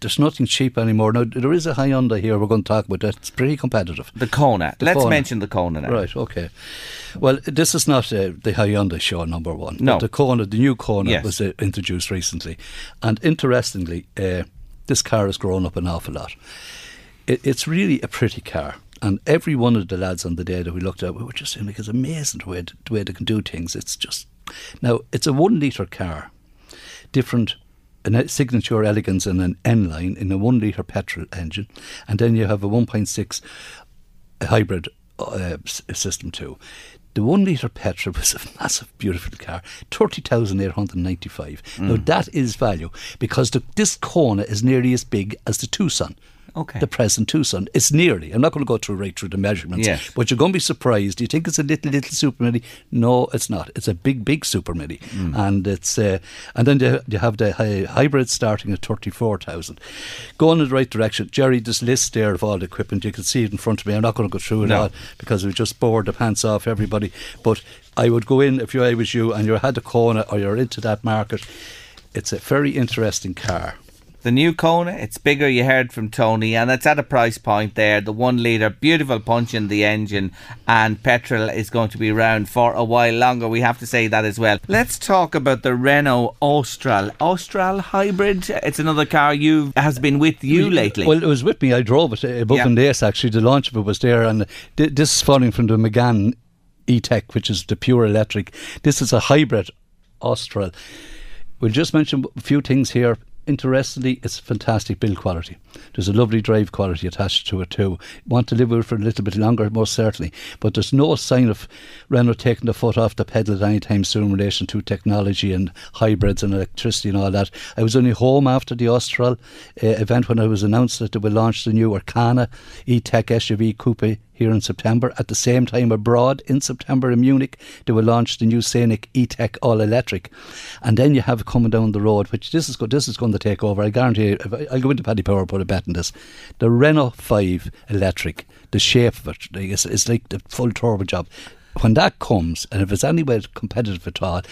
there's nothing cheap anymore. Now, there is a Hyundai here we're going to talk about that. It's pretty competitive. The Kona. Let's mention the Kona now. Right, okay. Well, this is not the Hyundai show, number one. No. But the Kona, the new Kona was introduced recently. And interestingly, this car has grown up an awful lot. It's really a pretty car. And every one of the lads on the day that we looked at, we were just saying, like, it's amazing the way they can do things. It's just... Now, it's a 1-litre car. Different, a signature Elegance and an N-line in a 1-litre petrol engine. And then you have a 1.6 hybrid system too. The 1-litre petrol was a massive, beautiful car. 30,895. Now, that is value because this Kona is nearly as big as the Tucson. the present Tucson. It's nearly. I'm not going to go right through the measurements, but you're going to be surprised. Do you think it's a little super mini? No, it's not. It's a big super mini, and it's and then you have the hybrid starting at 34,000. Going in the right direction, Jerry. This list there of all the equipment, you can see it in front of me. I'm not going to go through it all because we just bored the pants off everybody. But I would go in if I was you, and you had a Kona or you're into that market. It's a very interesting car. The new Kona, it's bigger, you heard from Tony, and it's at a price point there. The 1 litre, beautiful punch in the engine, and petrol is going to be around for a while longer. We have to say that as well. Let's talk about the Renault Austral. Austral Hybrid, it's another car you has been with you lately. Well, it was with me. I drove it above in this, actually. The launch of it was there, and this is falling from the Megane E-Tech, which is the pure electric. This is a hybrid Austral. We'll just mention a few things here. Interestingly, it's fantastic build quality. There's a lovely drive quality attached to it too. Want to live with it for a little bit longer, most certainly. But there's no sign of Renault taking the foot off the pedal at any time soon in relation to technology and hybrids and electricity and all that. I was only home after the Austral event when it was announced that they will launch the new Arkana E-Tech SUV Coupe here in September. At the same time abroad in September in Munich, they will launch the new Scenic E-Tech all electric. And then you have coming down the road, which this is going to take over. I guarantee you, I'll go into Paddy Power and put a bet on this. The Renault 5 electric, the shape of it, it's like the full turbo job. When that comes, and if it's anywhere competitive at all,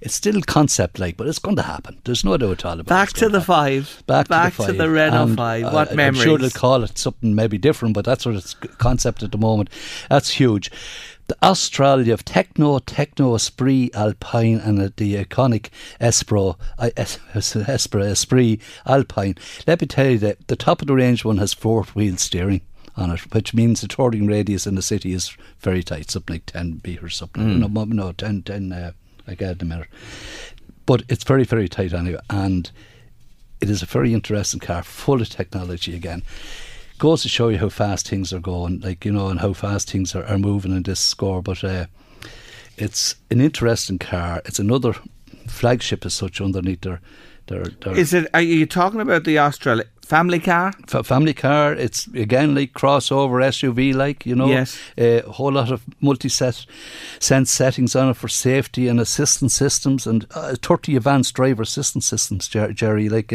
it's still concept-like, but it's going to happen. There's no doubt at all about it. Back to the 5. Back to the Renault 5. What memories? I'm sure they'll call it something maybe different, but that's what it's concept at the moment. That's huge. The Austral, you have Techno, Esprit, Alpine, and the iconic Esprit, Alpine. Let me tell you that the top-of-the-range one has 4-wheel steering on it, which means the turning radius in the city is very tight, something like 10 metres, something. No, 10, I get it in a minute. But it's very, very tight anyway, and it is a very interesting car, full of technology again. Goes to show you how fast things are going, like, you know, and how fast things are moving in this score. But it's an interesting car. It's another flagship as such underneath their Is it? Are you talking about the Austral? Family car? Family car. It's again like crossover SUV like, you know. Yes. A whole lot of multi-sense settings on it for safety and assistance systems, and 30 advanced driver assistance systems, Jerry. Like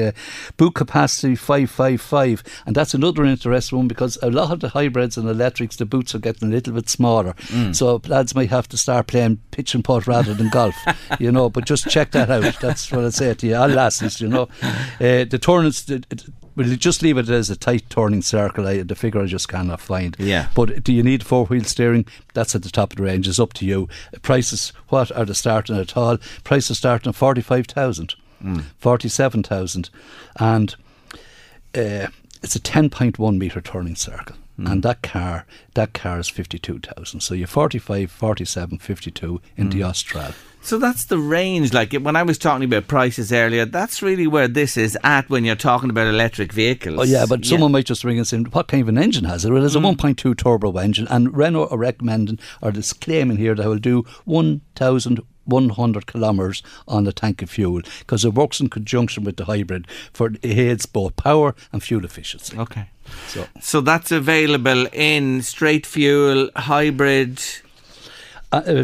boot capacity 555. And that's another interesting one because a lot of the hybrids and electrics, the boots are getting a little bit smaller. So lads might have to start playing pitch and putt rather than golf, you know. But just check that out. That's what I say to you. All lasses, you know. The tournaments... We'll just leave it as a tight turning circle. The figure I just cannot find. Yeah. But do you need 4-wheel steering? That's at the top of the range. It's up to you. Prices, what are they starting at all? Prices starting at 45,000, 47,000. And it's a 10.1 metre turning circle. And that car is 52,000. So you're 45, 47, 52 in the Austral. So that's the range. Like when I was talking about prices earlier, that's really where this is at when you're talking about electric vehicles. Oh yeah, but someone might just ring and say, what kind of an engine has it? Well, it's a 1.2 turbo engine, and Renault are recommending, or it's claiming here, that it will do 1,100 kilometres on the tank of fuel because it works in conjunction with the hybrid for it aids both power and fuel efficiency. Okay. So that's available in straight fuel, hybrid...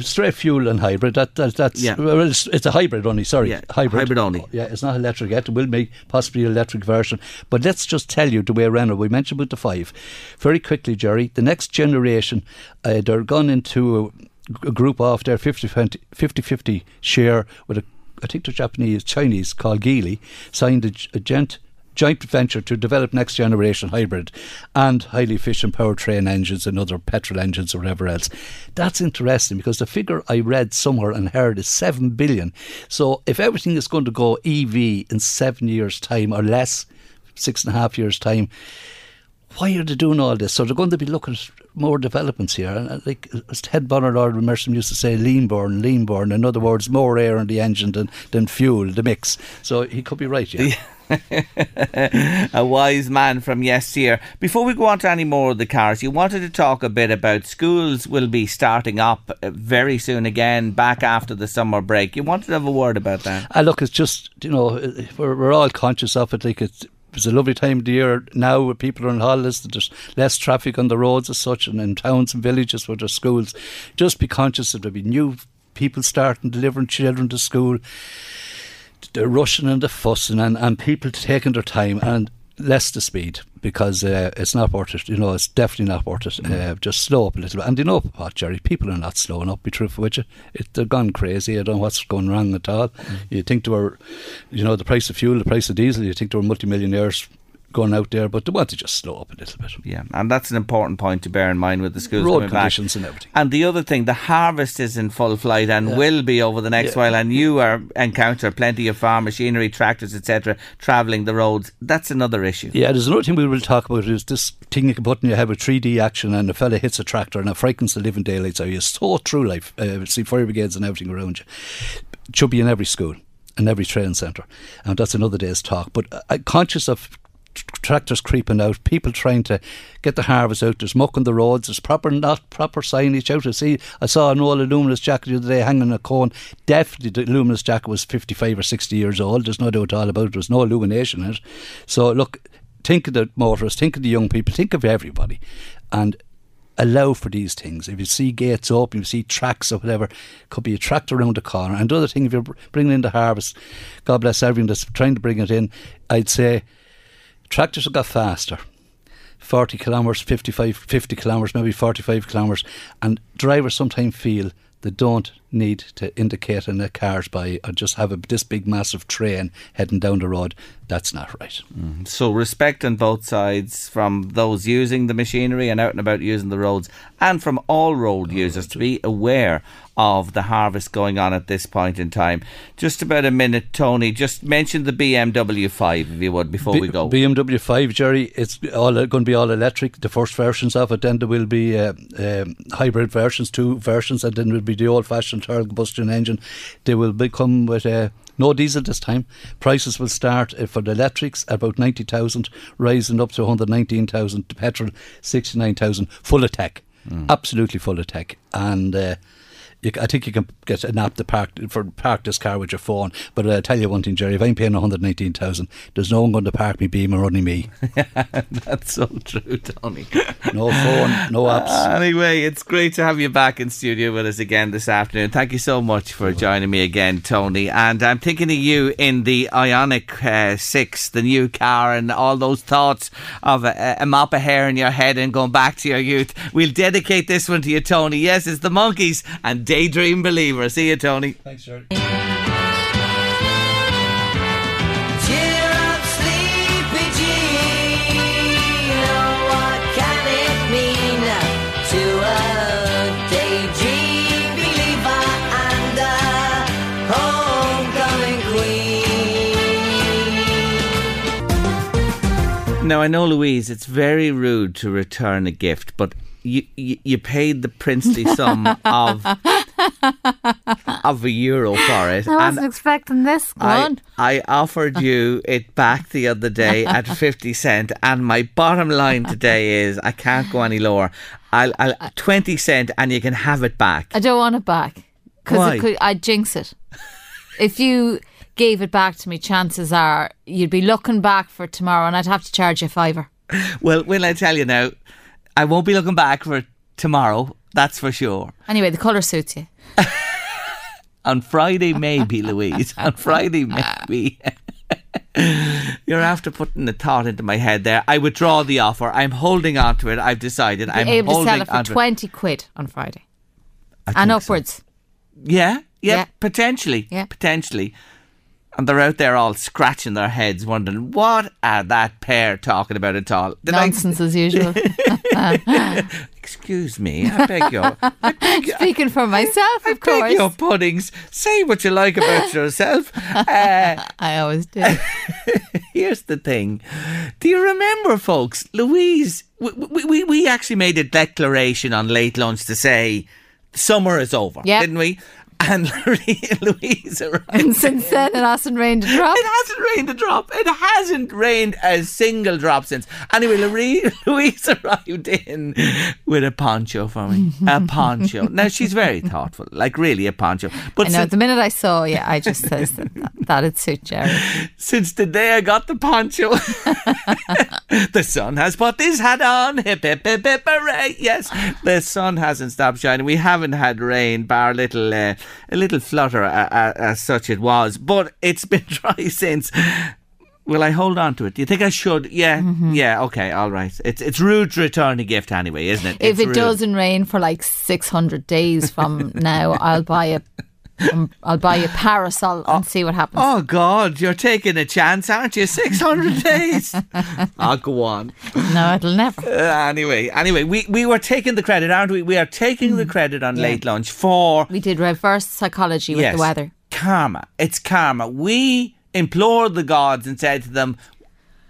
straight fuel and hybrid. Well, it's a hybrid only. Sorry, yeah, hybrid only. Yeah, it's not electric yet. It will be possibly an electric version. But let's just tell you the way Renault. We mentioned about the 5 very quickly, Jerry. The next generation, they're gone into a group of their 50-50 share with I think the Chinese called Geely signed a joint venture to develop next generation hybrid and highly efficient powertrain engines and other petrol engines or whatever else. That's interesting because the figure I read somewhere and heard is 7 billion. So if everything is going to go EV in 7 years' time or less, 6.5 years' time, why are they doing all this? So they're going to be looking at more developments here. And like as Ted Bonner, Lord Mersham used to say, lean burn. In other words, more air in the engine than fuel, the mix. So he could be right, yeah. A wise man from yesteryear. Before we go on to any more of the cars, you wanted to talk a bit about schools will be starting up very soon again, back after the summer break. You wanted to have a word about that. Look, it's just, you know, we're all conscious of it. Like it's It's a lovely time of the year now where people are on holidays, there's less traffic on the roads as such, and in towns and villages where there's schools. Just be conscious that there'll be new people starting, delivering children to school. They're rushing and they're fussing, and people taking their time, and less the speed, because it's not worth it. You know, it's definitely not worth it. Just slow up a little bit. And you know what, Jerry, people are not slowing up, be truthful with you. They're gone crazy. I don't know what's going wrong at all. You think they were, you know, the price of fuel, the price of diesel, you think they were multimillionaires going out there, but they want to just slow up a little bit. Yeah, and that's an important point to bear in mind with the schools road coming conditions back. And everything. And the other thing, the harvest is in full flight and will be over the next while, and you are encounter plenty of farm machinery, tractors, etc., travelling the roads. That's another issue. Yeah, there's another thing we will talk about is this thing you can put in your head with 3D action, and a fella hits a tractor and it frightens the living daylights out of you. So true life. See fire brigades and everything around you. It should be in every school and every training centre, and that's another day's talk. But I'm conscious of tractors creeping out, people trying to get the harvest out, there's muck on the roads, there's proper not proper signage out. I saw an old luminous jacket the other day hanging on a cone. Definitely the luminous jacket was 55 or 60 years old, there's no doubt at all about it, there's no illumination in it. So look, think of the motorists, think of the young people, think of everybody, and allow for these things. If you see gates open, you see tracks or whatever, could be a tractor around the corner. And the other thing, if you're bringing in the harvest, God bless everyone that's trying to bring it in, I'd say tractors have got faster, 40 kilometres, 55, 50 kilometres, maybe 45 kilometres, and drivers sometimes feel they don't need to indicate in the cars by, or just have this big massive train heading down the road. That's not right. So respect on both sides, from those using the machinery and out and about using the roads, and from all road users to be aware of the harvest going on at this point in time. Just about a minute, Tony, just mention the BMW 5 if you would before we go. BMW 5, Jerry, it's all going to be all electric, the first versions of it, then there will be hybrid versions, two versions, and then will be the old fashioned internal combustion engine. They will become with no diesel this time. Prices will start for the electrics about 90,000, rising up to 119,000, the petrol 69,000, full of tech, absolutely full of tech. And I think you can get an app to park this car with your phone. But I'll tell you one thing, Jerry, if I'm paying 119,000, there's no one going to park me beam or only me. That's so true, Tony. No phone, no apps. Anyway, it's great to have you back in studio with us again this afternoon. Thank you so much for joining me again, Tony. And I'm thinking of you in the Ioniq 6, the new car, and all those thoughts of a mop of hair in your head and going back to your youth. We'll dedicate this one to you, Tony. Yes, it's the Monkees and Daydream Believer. See you, Tony. Thanks, Jerry. Now, I know, Louise, it's very rude to return a gift, but you paid the princely sum of €1 for it. I wasn't expecting this one. I offered you it back the other day at 50 cent, and my bottom line today is I can't go any lower. I'll 20 cent and you can have it back. I don't want it back. Why? Because I'd jinx it. If you gave it back to me, chances are you'd be looking back for tomorrow and I'd have to charge you a fiver. Well, will I tell you now, I won't be looking back for tomorrow, that's for sure. Anyway, the colour suits you. On Friday, maybe, Louise. On Friday, maybe. You're after putting a thought into my head there. I withdraw the offer. I'm holding on to it. I've decided. You're able to sell it for 20 quid on Friday. And upwards. So. Yeah, potentially. Yeah. Potentially. And they're out there all scratching their heads wondering, what are that pair talking about at all? Nonsense as usual. Excuse me, I beg your... Speaking for myself, of course. I beg your puddings. Say what you like about yourself. I always do. Here's the thing. Do you remember, folks, Louise, we actually made a declaration on Late Lunch to say summer is over, didn't we? and Louisa arrived. And since then, it hasn't rained a drop. It hasn't rained a drop. It hasn't rained a single drop since. Anyway, Louisa arrived in with a poncho for me. A poncho. Now, she's very thoughtful. Like, really, a poncho. But I know, the minute I saw you, I just said that'd suit Jerry. Since the day I got the poncho, the sun has put his hat on. Hip, hip, hip, hip, hooray. Yes, the sun hasn't stopped shining. We haven't had rain, bar a little flutter as such it was, but it's been dry since. Will I hold on to it? Do you think I should? Yeah, yeah, okay, all right. It's rude to return a gift anyway, isn't it? If it doesn't rain for like 600 days from now, I'll buy a parasol and see what happens. Oh God, you're taking a chance, aren't you? 600 days. I'll go on. No, it'll never. Anyway, we were taking the credit, aren't we? We are taking the credit on Late Lunch for... We did reverse psychology with the weather. Karma. It's karma. We implored the gods and said to them,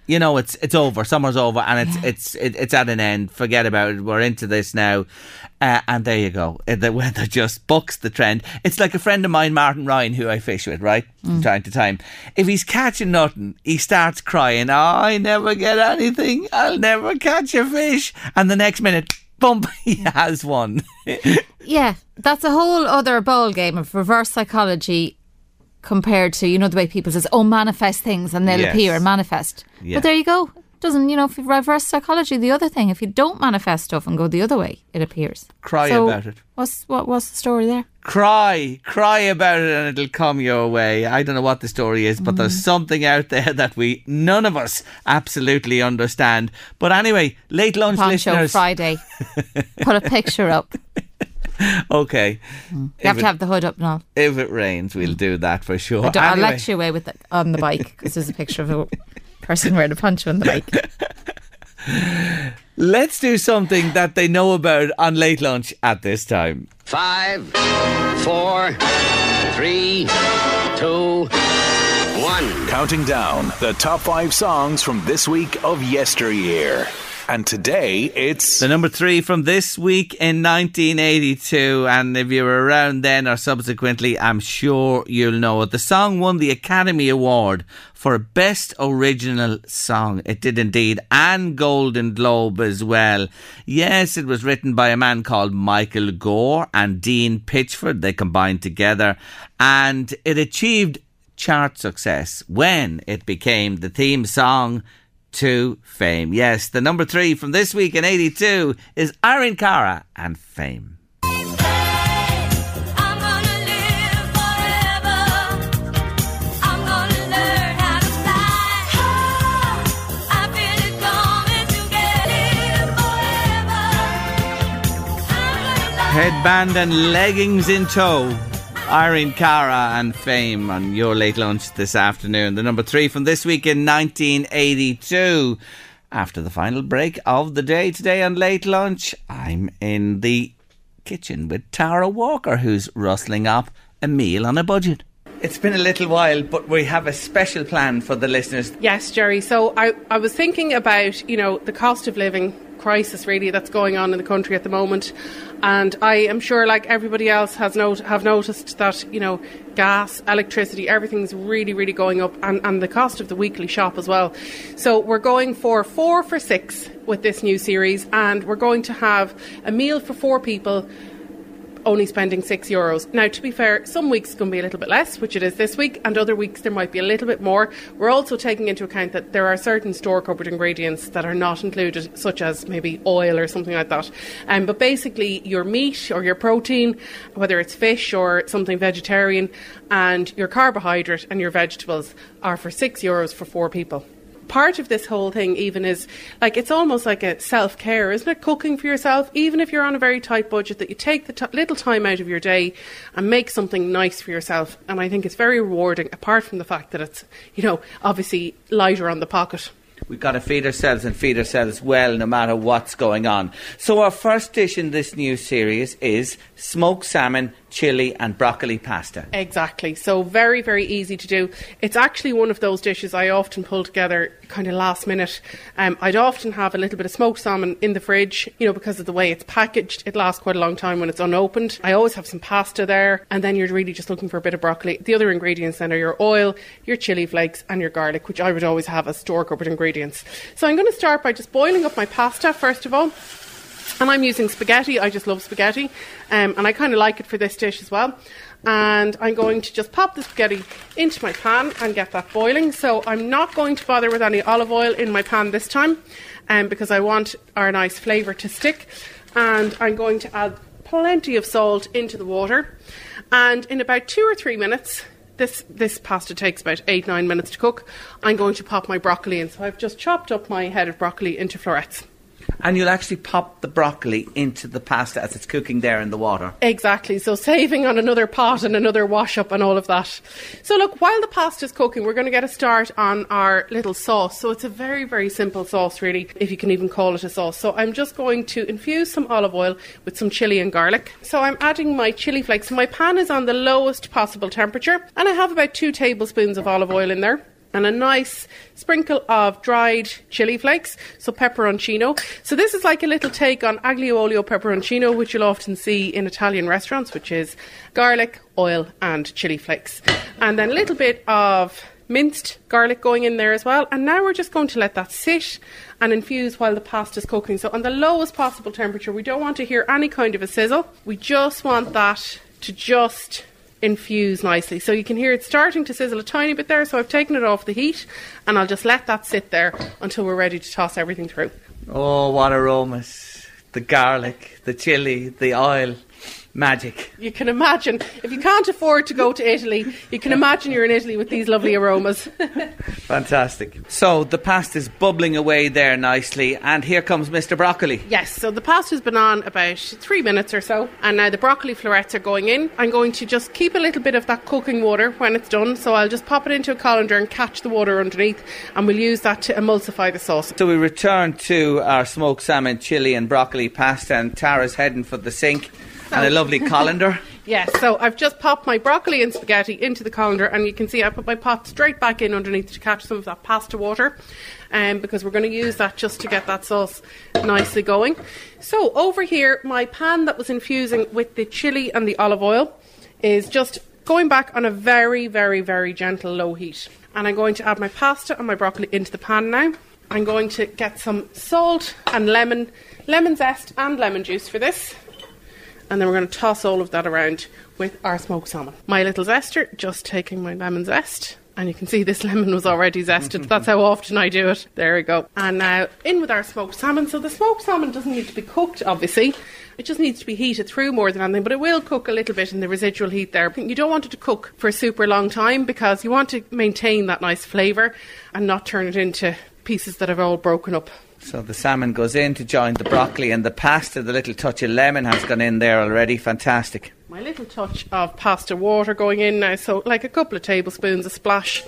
you know, it's over. Summer's over, and it's at an end. Forget about it. We're into this now, and there you go. The weather just bucks the trend. It's like a friend of mine, Martin Ryan, who I fish with, right, from time to time. If he's catching nothing, he starts crying. Oh, I never get anything. I'll never catch a fish. And the next minute, bump, he has one. Yeah, that's a whole other ball game of reverse psychology. Compared to, you know, the way people says, oh, manifest things and they'll appear and manifest. Yeah. But there you go. Doesn't, you know, if you reverse psychology, the other thing, if you don't manifest stuff and go the other way, it appears. Cry about it. What's the story there? Cry about it and it'll come your way. I don't know what the story is, but there's something out there that we, none of us, absolutely understand. But anyway, Late Lunch Poncho listeners. Friday. Put a picture up. Okay. You have to have the hood up now. If it rains, we'll do that for sure. I'll let you away with it on the bike, because there's a picture of a person wearing a poncho on the bike. Let's do something that they know about on Late Lunch at this time. 5, 4, 3, 2, 1. Counting down the top 5 songs from this week of yesteryear. And today it's... The number 3 from this week in 1982. And if you were around then or subsequently, I'm sure you'll know it. The song won the Academy Award for Best Original Song. It did indeed. And Golden Globe as well. Yes, it was written by a man called Michael Gore and Dean Pitchford. They combined together. And it achieved chart success when it became the theme song to Fame. Yes, the number 3 from this week in 82 is Irene Cara and Fame. Headband and leggings in tow. Irene Cara and Fame on your Late Lunch this afternoon. The number 3 from this week in 1982. After the final break of the day today on Late Lunch, I'm in the kitchen with Tara Walker, who's rustling up a meal on a budget. It's been a little while, but we have a special plan for the listeners. Yes, Jerry. So I was thinking about, you know, the cost of living crisis really that's going on in the country at the moment, and I am sure, like everybody else, have noticed that, you know, gas, electricity, everything's really, really going up, and the cost of the weekly shop as well. So we're going for 4 for 6 with this new series, and we're going to have a meal for 4 people, only spending €6. Now, to be fair, some weeks can be a little bit less, which it is this week, and other weeks there might be a little bit more. We're also taking into account that there are certain store cupboard ingredients that are not included, such as maybe oil or something like that. But basically, your meat or your protein, whether it's fish or something vegetarian, and your carbohydrate and your vegetables are for €6 for 4 people. Part of this whole thing even is, like, it's almost like a self-care, isn't it? Cooking for yourself, even if you're on a very tight budget, that you take the little time out of your day and make something nice for yourself. And I think it's very rewarding, apart from the fact that it's, you know, obviously lighter on the pocket. We've got to feed ourselves and feed ourselves well, no matter what's going on. So our first dish in this new series is smoked salmon chilli and broccoli pasta. Exactly. So very, very easy to do. It's actually one of those dishes I often pull together kind of last minute. I'd often have a little bit of smoked salmon in the fridge, you know, because of the way it's packaged. It lasts quite a long time when it's unopened. I always have some pasta there, and then you're really just looking for a bit of broccoli. The other ingredients then are your oil, your chilli flakes and your garlic, which I would always have as store cupboard ingredients. So I'm going to start by just boiling up my pasta first of all. And I'm using spaghetti. I just love spaghetti. And I kind of like it for this dish as well. And I'm going to just pop the spaghetti into my pan and get that boiling. So I'm not going to bother with any olive oil in my pan this time, because I want our nice flavour to stick. And I'm going to add plenty of salt into the water. And in about 2 or 3 minutes, this pasta takes about 8-9 minutes to cook, I'm going to pop my broccoli in. So I've just chopped up my head of broccoli into florets. And you'll actually pop the broccoli into the pasta as it's cooking there in the water. Exactly. So saving on another pot and another wash-up and all of that. So look, while the pasta's cooking, we're going to get a start on our little sauce. So it's a very, very simple sauce, really, if you can even call it a sauce. So I'm just going to infuse some olive oil with some chilli and garlic. So I'm adding my chilli flakes. So my pan is on the lowest possible temperature, and I have about 2 tablespoons of olive oil in there. And a nice sprinkle of dried chilli flakes, so peperoncino. So this is like a little take on aglio olio peperoncino, which you'll often see in Italian restaurants, which is garlic, oil and chilli flakes. And then a little bit of minced garlic going in there as well. And now we're just going to let that sit and infuse while the pasta's cooking. So on the lowest possible temperature, we don't want to hear any kind of a sizzle. We just want that to just infuse nicely. So you can hear it starting to sizzle a tiny bit there, so I've taken it off the heat and I'll just let that sit there until we're ready to toss everything through. Oh, what aromas. The garlic, the chilli, the oil. Magic. You can imagine. If you can't afford to go to Italy, you can imagine you're in Italy with these lovely aromas. Fantastic. So the pasta's bubbling away there nicely, and here comes Mr. Broccoli. Yes, so the pasta's been on about 3 minutes or so, and now the broccoli florets are going in. I'm going to just keep a little bit of that cooking water when it's done, so I'll just pop it into a colander and catch the water underneath, and we'll use that to emulsify the sauce. So we return to our smoked salmon, chilli and broccoli pasta, and Tara's heading for the sink. And a lovely colander. Yes, so I've just popped my broccoli and spaghetti into the colander, and you can see I put my pot straight back in underneath to catch some of that pasta water, because we're going to use that just to get that sauce nicely going. So over here, my pan that was infusing with the chilli and the olive oil is just going back on a very, very, very gentle low heat. And I'm going to add my pasta and my broccoli into the pan now. I'm going to get some salt and lemon zest and lemon juice for this. And then we're going to toss all of that around with our smoked salmon. My little zester, just taking my lemon zest. And you can see this lemon was already zested. That's how often I do it. There we go. And now in with our smoked salmon. So the smoked salmon doesn't need to be cooked, obviously. It just needs to be heated through more than anything, but it will cook a little bit in the residual heat there. You don't want it to cook for a super long time because you want to maintain that nice flavour and not turn it into pieces that have all broken up. So the salmon goes in to join the broccoli and the pasta. The little touch of lemon has gone in there already. Fantastic. My little touch of pasta water going in now. So like a couple of tablespoons, a splash.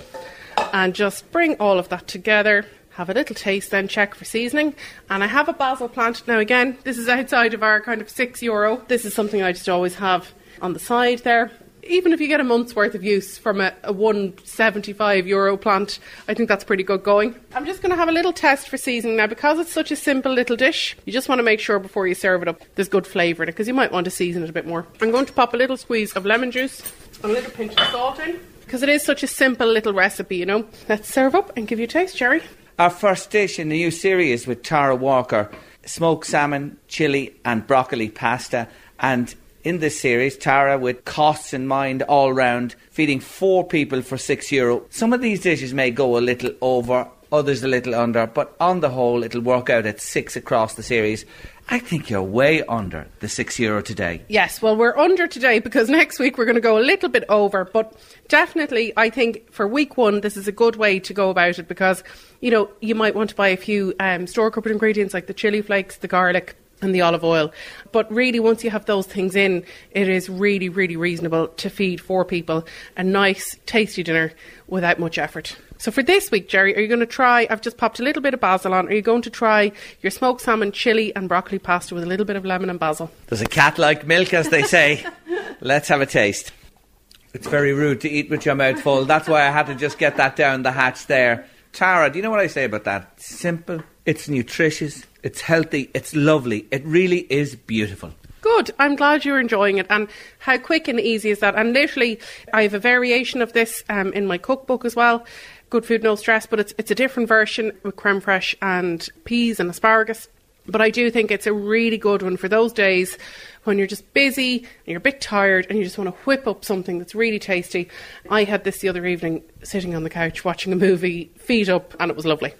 And just bring all of that together. Have a little taste, then check for seasoning. And I have a basil plant. Now again, this is outside of our kind of €6. This is something I just always have on the side there. Even if you get a month's worth of use from a €175 plant, I think that's pretty good going. I'm just going to have a little test for seasoning now. Because it's such a simple little dish, you just want to make sure before you serve it up there's good flavour in it, because you might want to season it a bit more. I'm going to pop a little squeeze of lemon juice and a little pinch of salt in, because it is such a simple little recipe, you know. Let's serve up and give you a taste, Jerry. Our first dish in the new series with Tara Walker, smoked salmon, chilli and broccoli pasta. And in this series, Tara, with costs in mind all round, feeding 4 people for €6. Some of these dishes may go a little over, others a little under, but on the whole, it'll work out at 6 across the series. I think you're way under the €6 today. Yes, well, we're under today because next week we're going to go a little bit over. But definitely, I think for week 1, this is a good way to go about it because, you know, you might want to buy a few store cupboard ingredients like the chilli flakes, the garlic and the olive oil. But really, once you have those things in, it is really, really reasonable to feed 4 people a nice, tasty dinner without much effort. So for this week, Jerry, are you going to try, I've just popped a little bit of basil on, are you going to try your smoked salmon, chilli and broccoli pasta with a little bit of lemon and basil? There's a cat like milk, as they say. Let's have a taste. It's very rude to eat with your mouth full. That's why I had to just get that down the hatch there. Tara, do you know what I say about that? It's simple, it's nutritious, it's healthy, it's lovely. It really is beautiful. Good. I'm glad you're enjoying it. And how quick and easy is that? And literally, I have a variation of this in my cookbook as well. Good Food, No Stress. But it's a different version with creme fraiche and peas and asparagus. But I do think it's a really good one for those days when you're just busy and you're a bit tired and you just want to whip up something that's really tasty. I had this the other evening sitting on the couch watching a movie, feet up, and it was lovely.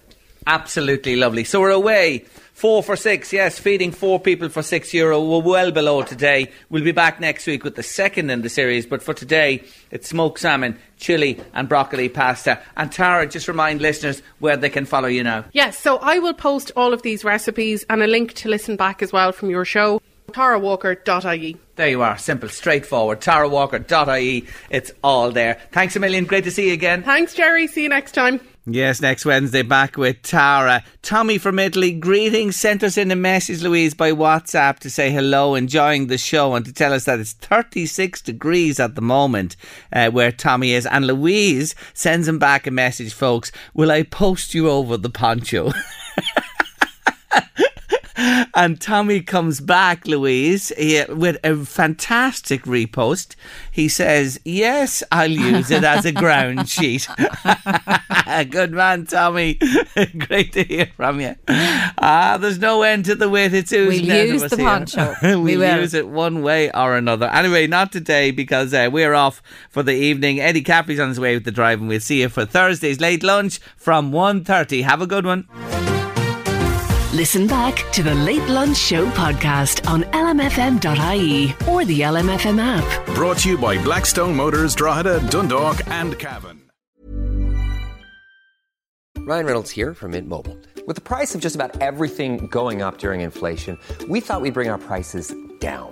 Absolutely lovely. So we're away 4 for 6. Yes, feeding 4 people for €6. We're well below today. We'll be back next week with the second in the series. But for today, it's smoked salmon, chilli and broccoli pasta. And Tara, just remind listeners where they can follow you now. Yes, so I will post all of these recipes and a link to listen back as well from your show. TaraWalker.ie. There you are. Simple, straightforward. TaraWalker.ie. It's all there. Thanks a million. Great to see you again. Thanks, Jerry. See you next time. Yes, next Wednesday back with Tara. Tommy from Italy, greetings, sent us in a message, Louise, by WhatsApp to say hello, enjoying the show, and to tell us that it's 36 degrees at the moment where Tommy is. And Louise sends him back a message, folks, will I post you over the poncho? And Tommy comes back, Louise, with a fantastic repost. He says, yes, I'll use it as a ground sheet. Good man, Tommy. Great to hear from you. There's no end to the wit. It's We'll use the poncho. we'll use it one way or another. Anyway, not today because we're off for the evening. Eddie Caffrey's on his way with the drive and we'll see you for Thursday's late lunch from 1:30. Have a good one. Listen back to the Late Lunch Show podcast on lmfm.ie or the LMFM app. Brought to you by Blackstone Motors, Drogheda, Dundalk and Cavan. Ryan Reynolds here from Mint Mobile. With the price of just about everything going up during inflation, we thought we'd bring our prices down.